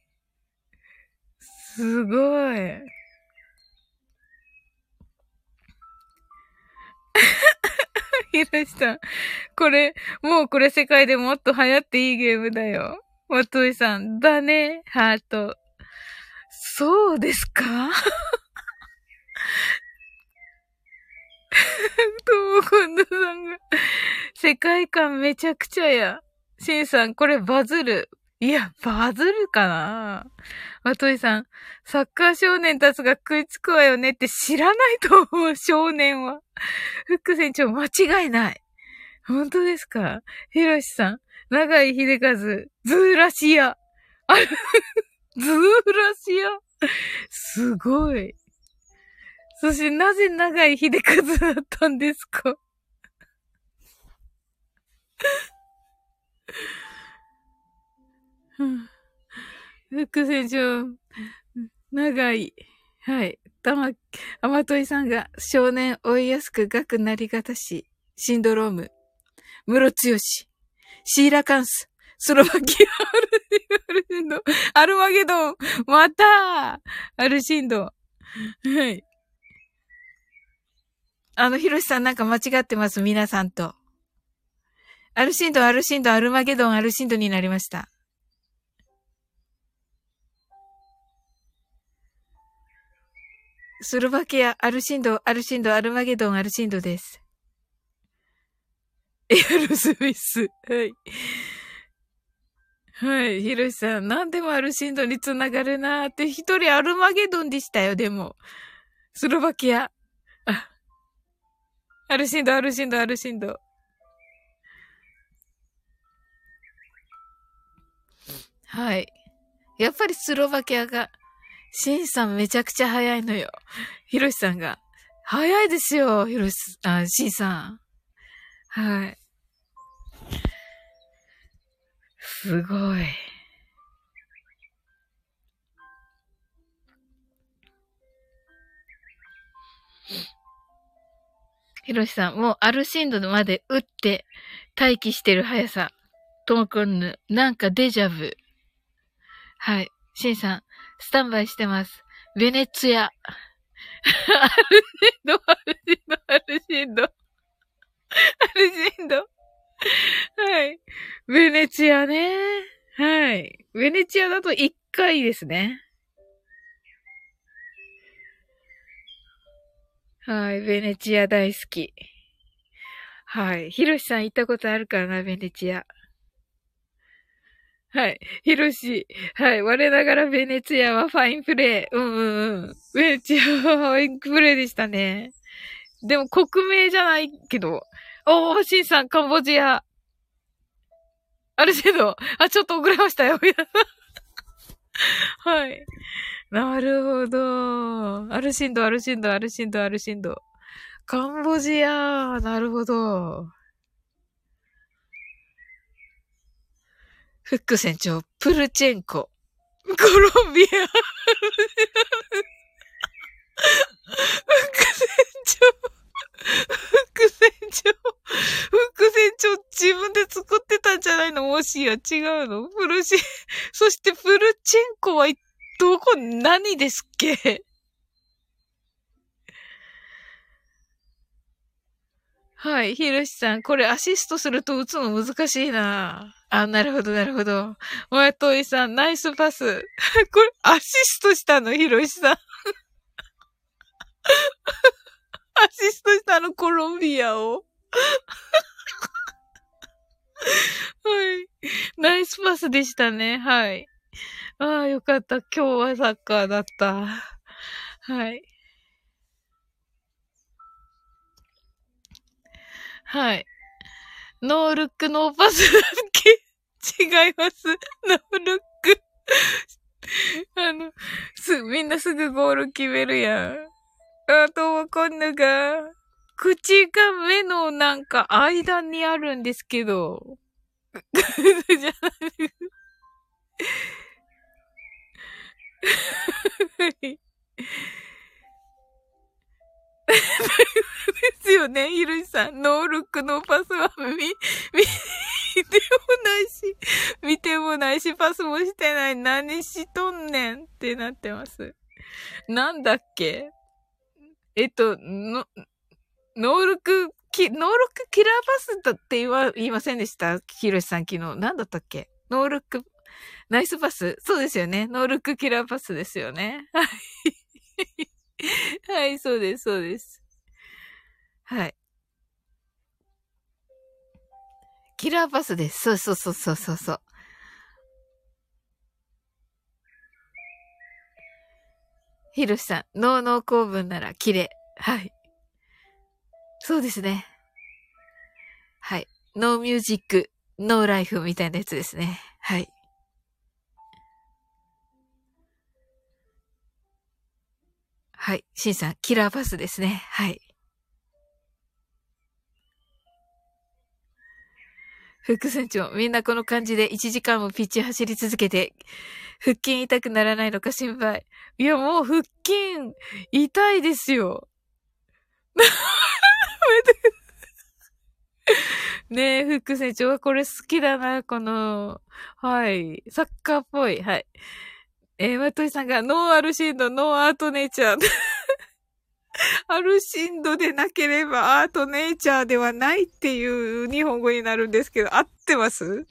すごい。ひろしさん。これ、もうこれ世界でもっと流行っていいゲームだよ。まといさん。だね、ハート。そうですか？ともこんださんが世界観めちゃくちゃや。しんさん、これバズる。いや、バズるかな。わといさん、サッカー少年たちが食いつくわよねって知らないと思う、少年は。フック船長、間違いない。本当ですか？ひろしさん、長井秀和、ズーラシア。あれズーラシアすごい。そしてなぜ長井秀和だったんですか？フック船長、長い。はい。あまといさんが、少年追いやすく学なりがたし、シンドローム、ムロツヨシ、シーラカンス、スロバキアアルマゲドン、またアルシンド。はい。ヒロシさんなんか間違ってます、皆さんと。アルマゲドン、アルシンドになりました。スロバキア、アルマゲドン、アルシンドです。エアロスミス。はい。はい。ひろしさん、なんでもアルシンドにつながるなーって、一人アルマゲドンでしたよ、でも。スロバキア。あ。アルシンド。はい。やっぱりスロバキアが、シンさんめちゃくちゃ早いのよ。ヒロシさんが。早いですよ、シンさん。はい。すごい。ヒロシさん、もうアルシンドまで打って待機してる速さ。ともくんぬ、なんかデジャブ。はい。シンさん。スタンバイしてます。ベネツヤ。アルシンド。はい。ベネツヤね。はい。ベネツヤだと1回ですね。はい。ベネツヤ大好き。はい。ヒロシさん行ったことあるからな、ベネツヤ。はい。ひろし。はい。我ながらベネツヤはファインプレイ。ベネツヤはファインプレイでしたね。でも国名じゃないけど。おー、シンさん、カンボジア。ある程度。あ、ちょっと遅れましたよ。はい。なるほど。アルシンド。カンボジア。なるほど。フック船長、プルチェンコ。コロンビア。フック船長。自分で作ってたんじゃないの？もしや、違うの？そしてプルチェンコは、何ですっけ？はい。ひろしさん、これアシストすると打つの難しいな。あ、なるほど。まといさん、ナイスパス。これ、アシストしたの、ひろしさん。アシストしたの、コロンビアを。はい。ナイスパスでしたね。はい。ああ、よかった。今日はサッカーだった。はい。はい。ノールックノーパスだっけ？違います。ノールック。みんなすぐゴール決めるやん。あ、ともこんぬが、口が目のなんか間にあるんですけど。じゃない。ですよね、ひろしさん。ノールックノーパスは見てもないし、パスもしてない。何しとんねんってなってます。なんだっけ？ノールックキラーパスだって言いませんでした？ひろしさん昨日。なんだったっけ？ノールック、ナイスパス。そうですよね。ノールックキラーパスですよね。はい。はい、そうです、そうです。はい。キラーパスです。そう。ひろしさん、脳構文ならキレ。はい。そうですね。はい。ノーミュージック、ノーライフみたいなやつですね。はい。はい。シンさん、キラーパスですね。はい。副船長、みんなこの感じで1時間もピッチ走り続けて、腹筋痛くならないのか心配。いや、もう腹筋、痛いですよ。ねえ、副船長はこれ好きだな、この、はい、サッカーっぽい、はい。まといさんがノーアルシンド、ノーアートネイチャー。アルシンドでなければアートネイチャーではないっていう日本語になるんですけど、合ってます？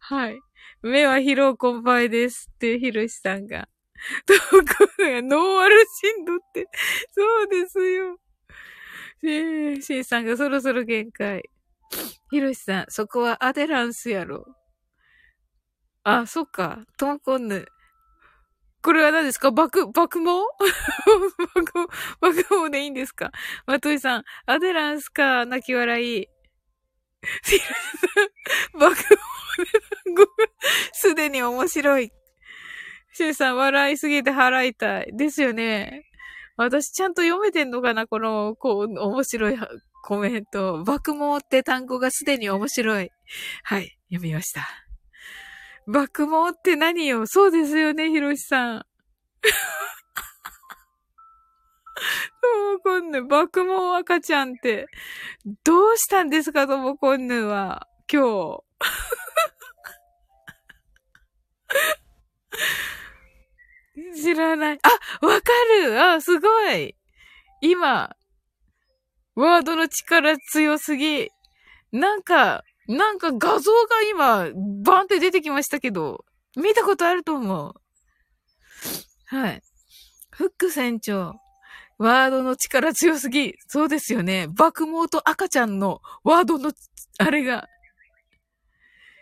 はい。目は疲労困憊ですってひろしさんが。ところが、ノーアルシンドって、そうですよ。しんさんがそろそろ限界。ひろしさん、そこはアデランスやろ。あ、そっか。トンコンヌ。これは何ですか？爆毛でいいんですか？まといさん、アデランスか、泣き笑い。爆毛すでに面白い。シュウさん、笑いすぎて払いたい。ですよね。私ちゃんと読めてんのかな、この、こう、面白いコメント。爆毛って単語がすでに面白い。はい、読みました。爆毛って何よ？そうですよね、ひろしさん。もうこんぬ、爆毛赤ちゃんって、どうしたんですか、ともこんぬは、今日。知らない。あ、わかる！あ、すごい！今、ワードの力強すぎ。なんか画像が今、バンって出てきましたけど、見たことあると思う。はい。フック船長、ワードの力強すぎ。そうですよね。爆毛と赤ちゃんのワードの、あれが。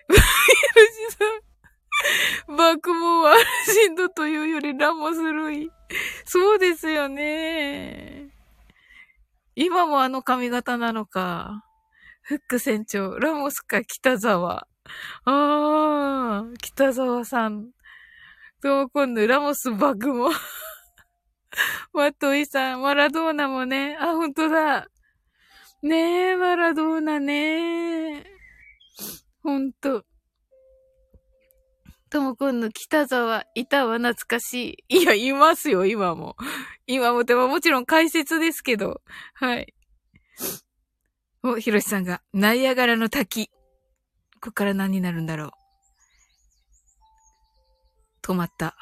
ひろしさん、爆毛はアルシンドというよりラモスルイ。そうですよね。今もあの髪型なのか。フック船長、ラモスか北沢。北沢さん。どうも今度、ラモスバグも。マトイさん、マラドーナもね。あ、ほんとだ。ねえ、マラドーナねえ。ほんと。とも今度、北沢、いたわ、懐かしい。いや、いますよ、今も。今も、でももちろん解説ですけど。はい。お、ひろしさんが、ナイアガラの滝。こっから何になるんだろう。止まった。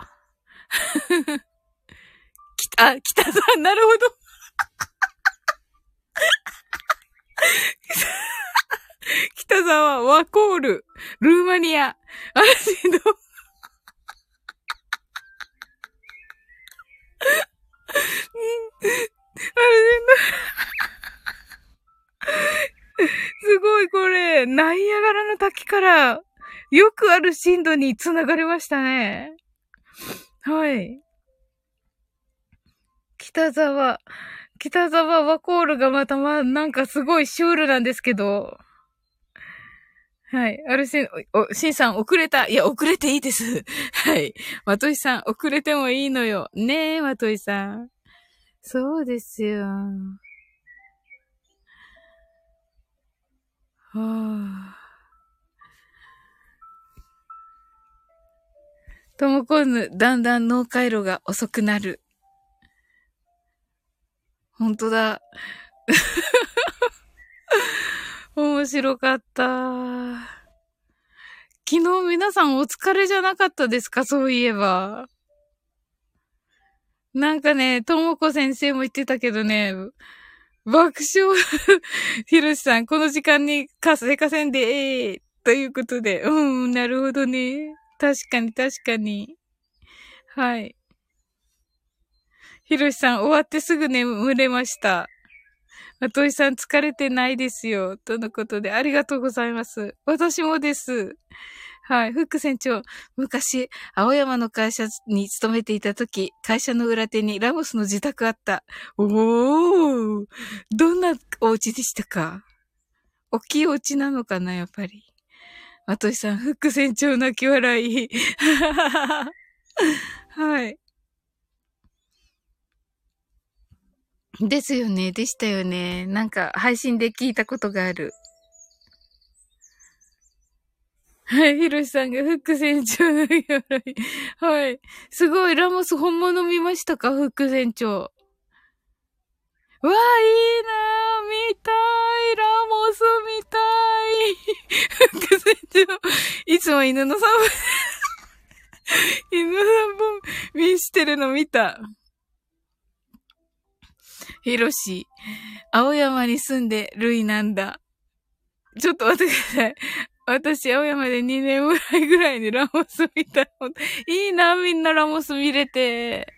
北さん、なるほど。北沢、ワコール、ルーマニア、アルシンド。すごいこれ、ナイアガラの滝からよくある震度に繋がりましたね。はい。北沢ワコールがまたなんかすごいシュールなんですけど。はい。あるし、シンさん遅れた。いや、遅れていいです。はい。まといさん遅れてもいいのよ。ねえ、まといさん。そうですよ。ともこぬ、だんだん脳回路が遅くなる。ほんとだ。面白かった。昨日皆さんお疲れじゃなかったですか？そういえば。なんかね、ともこ先生も言ってたけどね、爆笑、ひろしさん、この時間に稼いで、ということで、なるほどね。確かに。はい。ひろしさん、終わってすぐ眠れました。まといさん、疲れてないですよ。とのことで、ありがとうございます。私もです。はい。フック船長、昔、青山の会社に勤めていたとき、会社の裏手にラモスの自宅あった。おー！どんなお家でしたか？大きいお家なのかな、やっぱり。まといさん、フック船長泣き笑い。はい。ですよね。でしたよね。なんか、配信で聞いたことがある。はい。ひろしさんがフック船長の泣き笑い。はい。すごい。ラモス本物見ましたか？フック船長。わあ、いいなー、見たい、ラモス見たい。フック船長、いつも犬の散歩、犬の散歩見してるの見た。ひろし、青山に住んでるいなんだ。ちょっと待ってください。私、青山で2年ぐらいにラモス見た。いいな、みんなラモス見れて。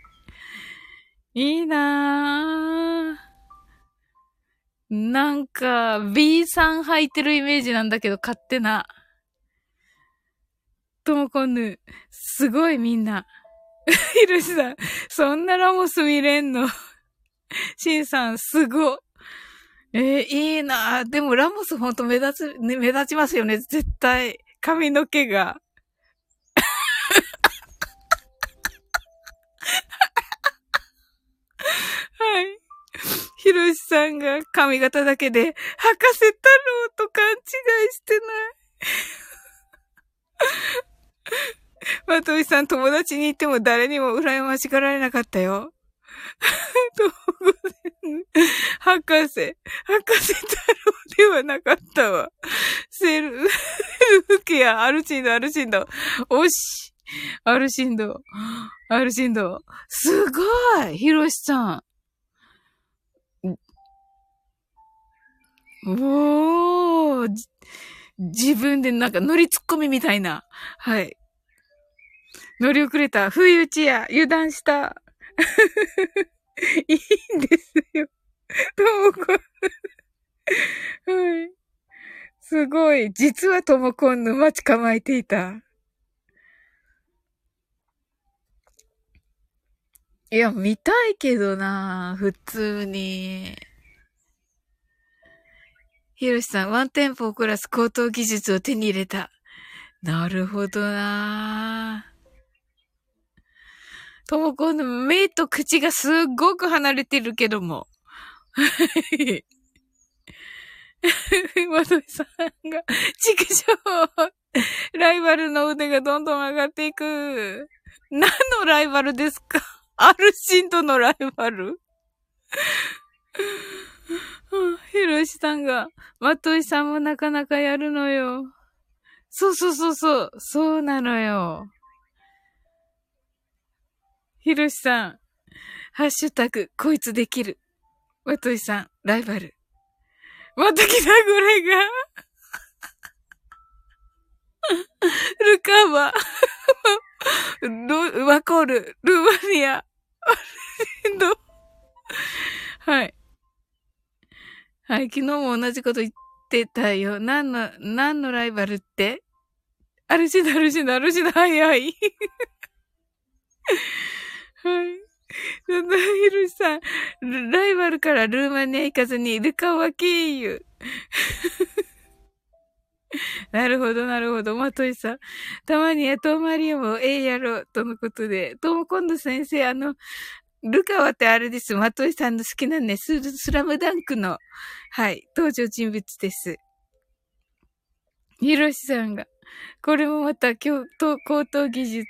いいなぁ。なんか、B さん履いてるイメージなんだけど、勝手な。ともこぬ、すごいみんな。ひろしさん、そんなラモス見れんの。しんさん、すご。いいなぁ。でもラモスほんと目立ちますよね、絶対。髪の毛が。はい。ひろしさんが髪型だけで、博士太郎と勘違いしてない。まといさん、友達に言っても誰にも羨ましがられなかったよ。博士太郎ではなかったわ。セルフケア、アルシンド。おし。アルシンド。すごい！ひろしさん。おー、自分でなんか乗りツッコミみたいな。はい。乗り遅れた。不意打ちや。油断した。いいんですよ。ともこんぬ。はい。すごい。実はともこんぬ待ち構えていた。いや、見たいけどな、普通に。ひろしさん、ワンテンポを遅らす高等技術を手に入れた。なるほどな。ともこの目と口がすっごく離れてるけども。はい。まどいさんが、畜生！ライバルの腕がどんどん上がっていく。何のライバルですか？アルシンドのライバル。ひろしさんが、まといさんもなかなかやるのよ。そう、そうなのよ。ひろしさん、ハッシュタグ、こいつできる。まといさん、ライバル。また来た、これが。ルカバ。ワコール、ルマニア、はい。はい、昨日も同じこと言ってたよ。何のライバルってアルシンド、早い。はい。なんだ、ひろしさん、ライバルからルーマニア行かずに、ルカワ経由。なるほど。まといさん。たまにやとうマリオもやろう。とのことで。とも今度先生、ルカワってあれです。まといさんの好きなね、スラムダンクの、はい、登場人物です。ひろしさんが。これもまた高等技術。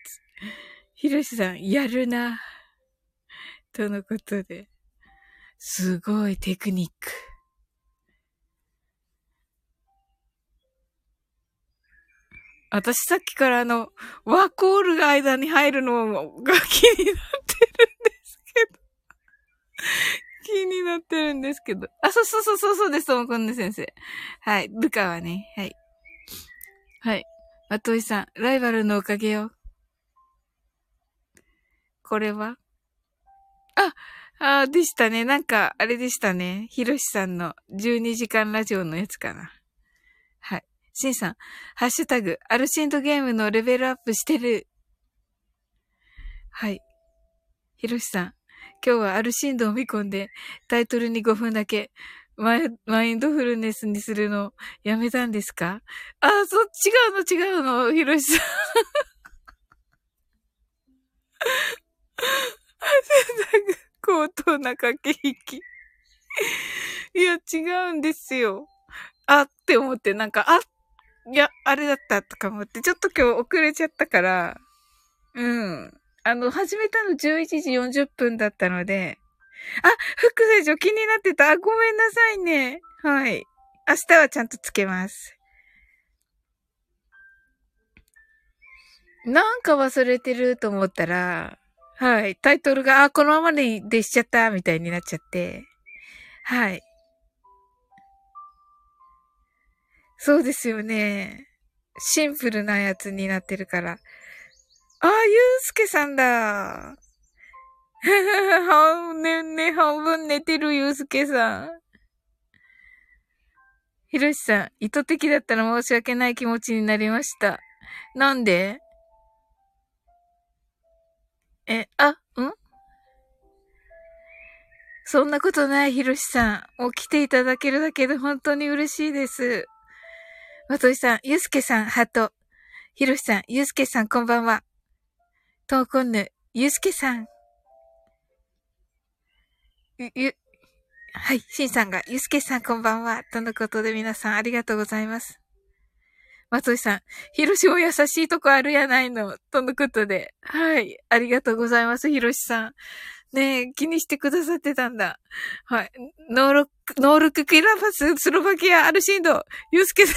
ひろしさん、やるな。とのことで。すごいテクニック。私さっきからワーコールが間に入るのが気になってるんですけど。気になってるんですけど。あ、そうです、ともこんね先生。はい、部下はね、はい。はい。まといさん、ライバルのおかげよ。これはでしたね。なんか、あれでしたね。ひろしさんの12時間ラジオのやつかな。はい。しんさん、ハッシュタグ、アルシンドゲームのレベルアップしてる。はい。ひろしさん、今日はアルシンドを見込んで、タイトルに5分だけ、マインドフルネスにするのやめたんですか？違うの、ひろしさん。高等な駆け引き。いや、違うんですよ。って思って、なんか、あれだったとか思って、ちょっと今日遅れちゃったから、うん。始めたの11時40分だったので、副社長気になってた。ごめんなさいね。はい。明日はちゃんとつけます。なんか忘れてると思ったら、はい。タイトルが、このままでしちゃった、みたいになっちゃって。はい。そうですよね。シンプルなやつになってるから。ゆうすけさんだ。半分寝てるゆうすけさん。ひろしさん、意図的だったら申し訳ない気持ちになりました。なんで？そんなことない、ひろしさん。もう来ていただけるだけで本当に嬉しいです。まといさん、ゆうすけさん、ハート。ひろしさん、ゆうすけさん、こんばんは。とうこんぬ、ゆうすけさん。はい、しんさんが、ゆうすけさん、こんばんは。とのことで皆さん、ありがとうございます。まといさん、ひろしも優しいとこあるやないの。とのことで。はい。ありがとうございます、ひろしさん。ねえ、気にしてくださってたんだ。はい。ノールッククイラパス、スロバキア、アルシンド。ゆうすけさ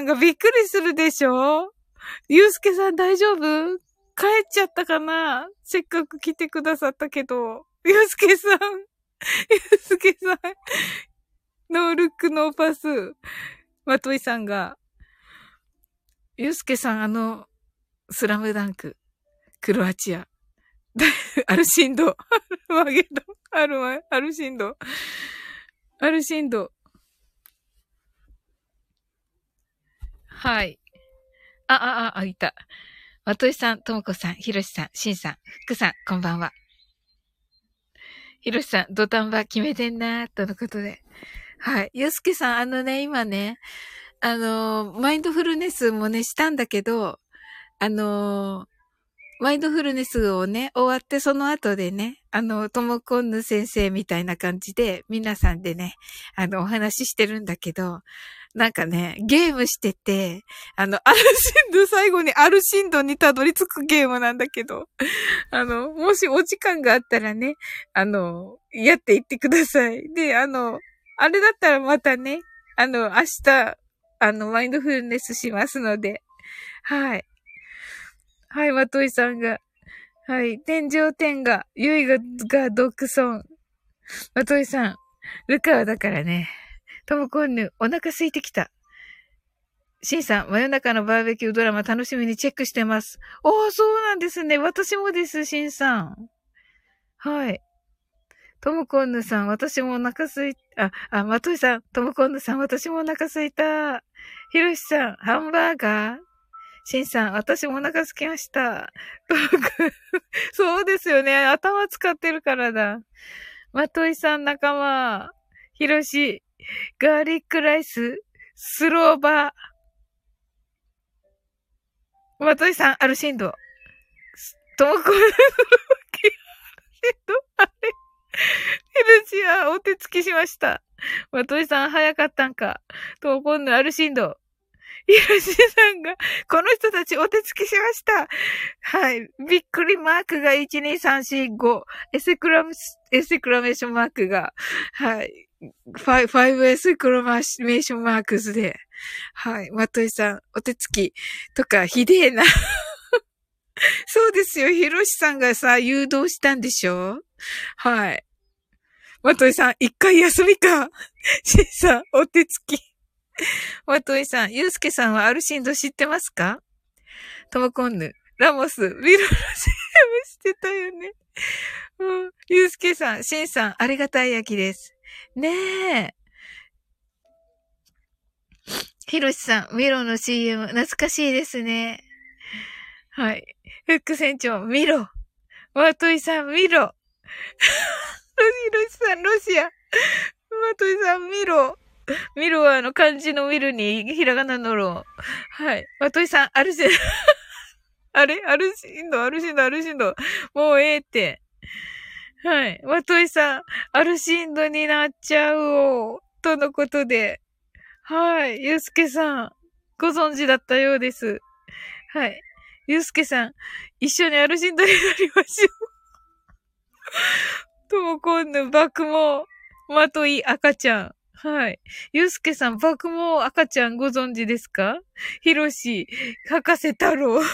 んがびっくりするでしょ？ゆうすけさん大丈夫？帰っちゃったかな？せっかく来てくださったけど。ゆうすけさん。ノールックノーパス。まといさんが。ゆうすけさん、スラムダンク。クロアチア。アルシンド。はい。いた。まといさん、ともこさん、ひろしさん、しんさん、ふっくさん、こんばんは。ひろしさん、土壇場決めてんなー、とのことで。はい。ゆうすけさん、今ね、マインドフルネスもね、したんだけど、マインドフルネスをね、終わってその後でね、ともこんぬ先生みたいな感じで、皆さんでね、お話ししてるんだけど、なんかね、ゲームしてて、最後にアルシンドにたどり着くゲームなんだけど、もしお時間があったらね、やっていってください。で、あれだったらまたね、明日、マインドフルネスしますので、はい。はい、まといさんが、はい、天上天が、ゆいが独尊。まといさん、ルカワだからね。ともこんぬ、お腹空いてきた。しんさん、真夜中のバーベキュードラマ楽しみにチェックしてます。そうなんですね。私もです、しんさん。はい。ともこんぬさん、私もお腹空いた。まといさん、ともこんぬさん、私もお腹空いた。ひろしさん、ハンバーガー。しんさん、私もお腹空きました。そうですよね。頭使ってるからだ。まといさん、仲間。ひろし。ガーリックライス、スローバー。まといさん、アルシンド。ともこんぬ、アルシンド、あれ。ひろし、がお手つきしました。まといさん早かったんか。と、今度アルシンド。ヒロシさんが、この人たちお手つきしました。はい。びっくりマークが1、2、3、4、5。エスクラメーションマークが、はい。5エスクラメーションマークスで、はい。まといさん、お手つきとか、ひでえな。そうですよ。ヒロシさんがさ、誘導したんでしょ？はい。まといさん、一回休みか。シンさん、お手つき。マトイさん、ユウスケさんはアルシンド知ってますか？トモコンヌ、ラモス、ビロの CM してたよね。うん、ユウスケさん、シンさん、ありがたい焼きです。ねえ。ヒロシさん、ミロの CM、懐かしいですね。はい。フック船長、ミロ。マトイさん、ミロ。ヒロシさん、ロシア。マトイさん、ミロ。ミロは漢字のミルに、ひらがなのロー。はい。まといさん、アルシンド。あれ？アルシンド。もうええって。はい。まといさん、アルシンドになっちゃうお。とのことで。はい。ゆうすけさん、ご存知だったようです。はい。ゆうすけさん、一緒にアルシンドになりましょう。ともこんぬ、ばくも、まとい、赤ちゃん。はい。ゆうすけさん、爆毛赤ちゃんご存知ですか？ひろし、博士太郎。ま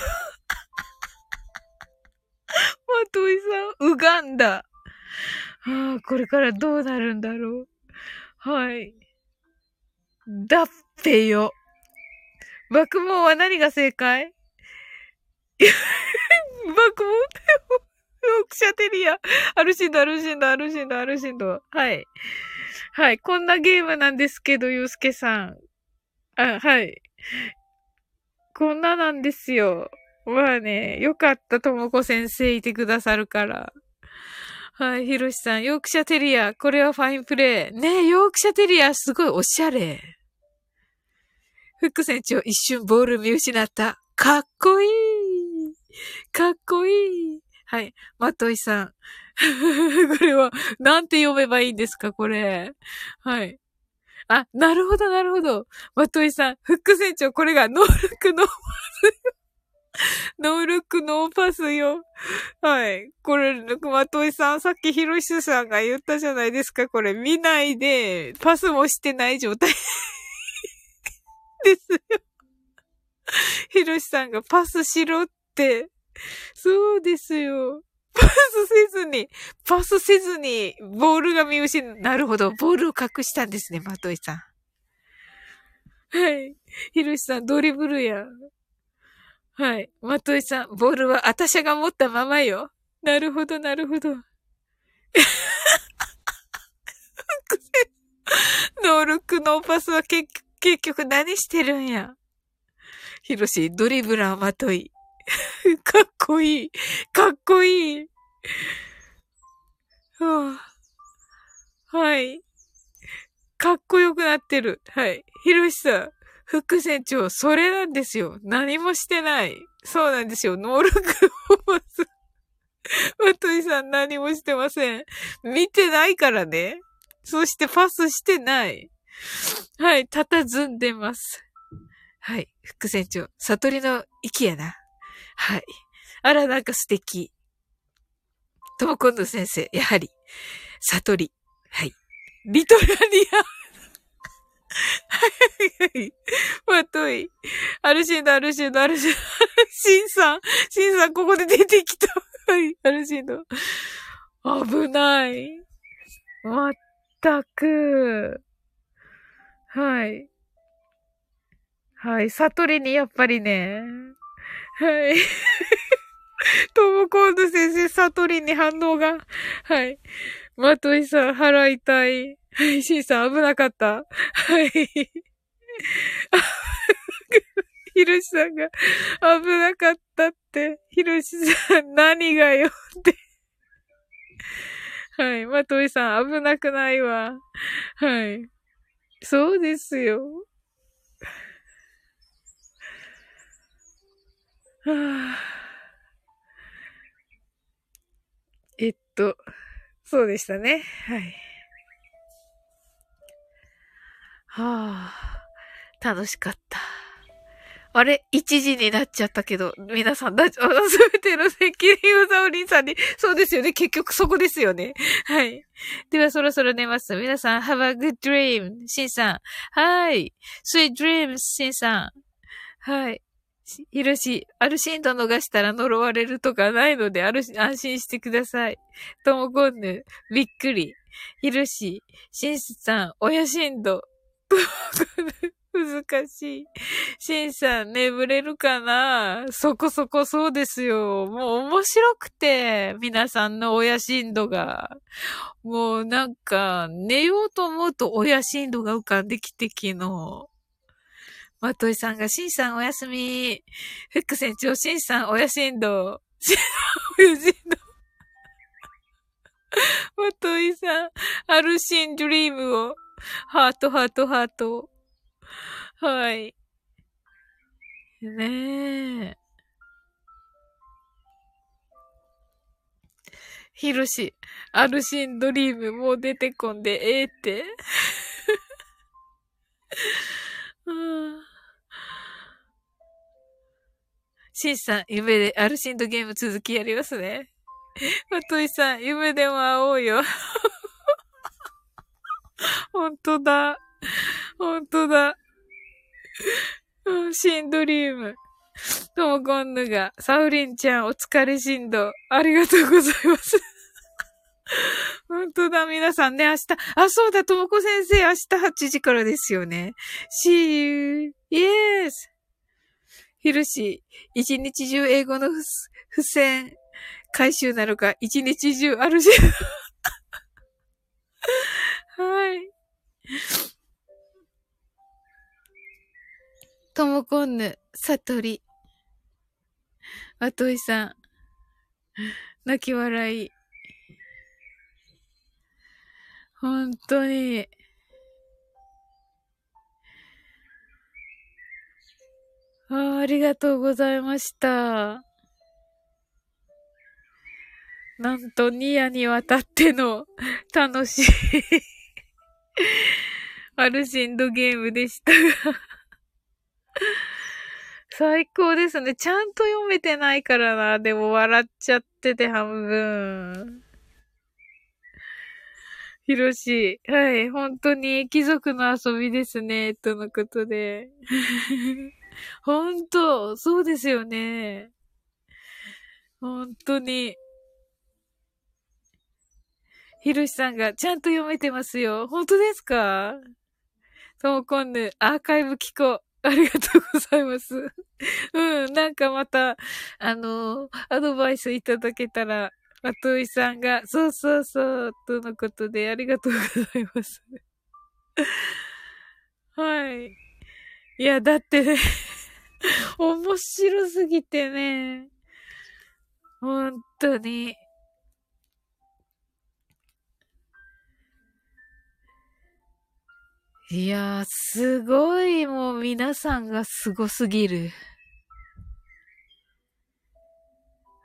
といさん、ウガンダ。ああ、これからどうなるんだろう。はい。だっぺよ。爆毛は何が正解？爆毛だよ。クシャテリア。アルシンド。はい。はい。こんなゲームなんですけど、ゆうすけさん。あ、はい。こんななんですよ。まあね、よかった、ともこ先生いてくださるから。はい、ひろしさん、ヨークシャテリア。これはファインプレイ。ねえ、ヨークシャテリア、すごいおしゃれ。フック船長、一瞬ボール見失った。かっこいい。はい。まといさん。これは、なんて読めばいいんですか、これ。はい。あ、なるほど。まといさん。フック船長、これがノールックノーパスよ。はい。これ、まといさん、さっきひろしさんが言ったじゃないですか、これ。見ないで、パスもしてない状態ですよ。ひろしさんがパスしろって。そうですよ。パスせずに、ボールが見失う。なるほど。ボールを隠したんですね、まといさん。はい。ひろしさん、ドリブルや。はい。まといさん、ボールはあたしゃが持ったままよ。なるほど。ノールックノーパスは結局何してるんや。ひろし、ドリブラーまとい。かっこいい。はあ、はい。かっこよくなってる。はい。ひろしさん、副船長、それなんですよ。何もしてない。そうなんですよ。能力を持つ。まといさん、何もしてません。見てないからね。そしてパスしてない。はい。佇んでます。はい。副船長、悟りの息やな。はい。あら、なんか素敵。ともこんぬ先生、やはり、悟り。はい。リトラニア。はい。まとい。アルシンド。シンさん、ここで出てきた。はい。アルシンド。危ない。まったく。はい。はい。悟りにやっぱりね。はい。ともこんぬ先生、悟りに反応が。はい。まといさん、腹痛い。はい。しんさん、危なかった。はい。ひろしさんが、危なかったって。ひろしさん、何がよって。はい。まといさん、危なくないわ。はい。そうですよ。はあ、そうでしたね。はい。はぁ、楽しかった。あれ ?1 時になっちゃったけど、皆さん、すべての責任をザオリンさんに、そうですよね。結局そこですよね。はい。では、そろそろ寝ます。皆さん、have a good dream. シンさん。はい。sweet dreams. シンさん。はい。いるし、アルシンド逃したら呪われるとかないので、安心してください。ともこんぬ、びっくり。いるし、シンさん、親シンド。ともこんぬ。難しい。シンさん、眠れるかな？そこそこそうですよ。もう面白くて、皆さんの親振動が。もうなんか、寝ようと思うと親振動が浮かんできて昨日。まといさんが、シンさんおやすみ。フック船長、シンさん親振動。親振動。まといさん、アルシンドリームを。ハート、ハート、ハート。はい。ねえ。ひろし、アルシンドリームもう出てこんでええって。シンさん、夢でアルシンドゲーム続きやりますね。マトイさん、夢でも会おうよ。ほんとだ。ほんとだ。シンドリーム。ともこんぬが、サウリンちゃんお疲れシンド。ありがとうございます。本当だ、皆さんね、明日。あ、そうだ、ともこ先生、明日8時からですよね。See you. Yes. ひるし、一日中英語の付箋回収なのか、一日中あるし。はい。ともこんぬ、さとり。まといさん、泣き笑い。ほんとに。ありがとうございました。なんと2夜にわたっての楽しい、アルシンドゲームでしたが。最高ですね。ちゃんと読めてないからな。でも笑っちゃってて半分。ひろし、はい、本当に貴族の遊びですね。とのことで。本当、そうですよね。本当に。ひろしさんがちゃんと読めてますよ。本当ですか？ともこんぬ、アーカイブ聞こう。ありがとうございます。うん、なんかまた、アドバイスいただけたら、まといさんが、そうそうそう、とのことで、ありがとうございます。はい。いや、だってね、面白すぎてね、本当に。いやー、すごい、もう皆さんがすごすぎる。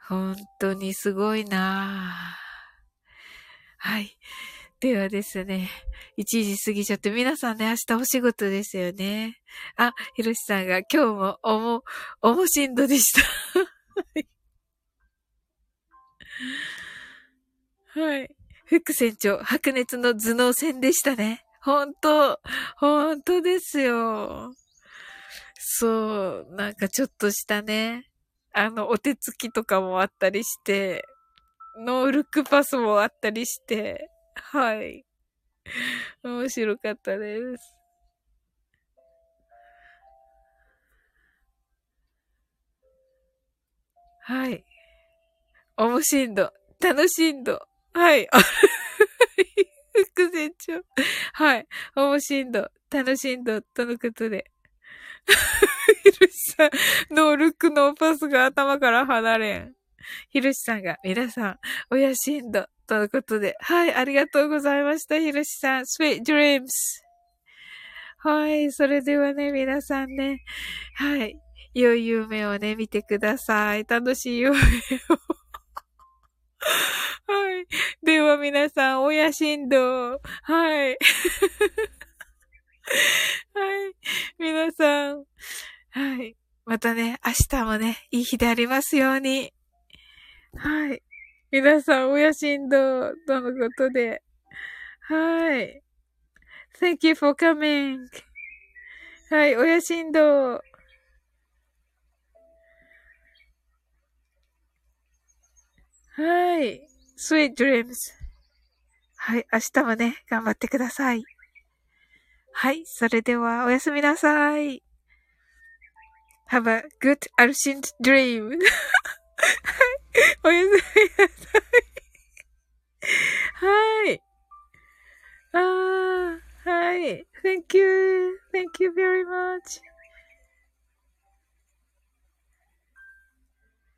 本当にすごいなぁ。はい。ではですね、1時過ぎちゃって、皆さんね、明日お仕事ですよね。あ、ひろしさんが今日もおもしんどでした。はい。副船長、白熱の頭脳戦でしたね。本当ですよ。そう、なんかちょっとしたね、お手つきとかもあったりして、ノールックパスもあったりして、はい。面白かったです。はい。おもしんど、楽しんど、はい。副船長。はい。おもしんど、楽しんど、とのことで。ひろしさん、ノールックノーパスが頭から離れん。ひろしさんが、皆さん、おやしんど、とのことで。はい。ありがとうございました、ひろしさん。Sweet dreams。はい。それではね、皆さんね。はい。良い夢をね、見てください。楽しい夢を。はい。では皆さん、親振動。はい。はい。皆さん。はい。またね、明日もね、いい日でありますように。はい。皆さん、親振動とのことで。はい。Thank you for coming. はい、親振動。はい。Sweet dreams. はい。明日もね、頑張ってください。はい。それでは、おやすみなさい。Have a good ancient dream. はい。おやすみなさい。はい。はい。Thank you. Thank you very much.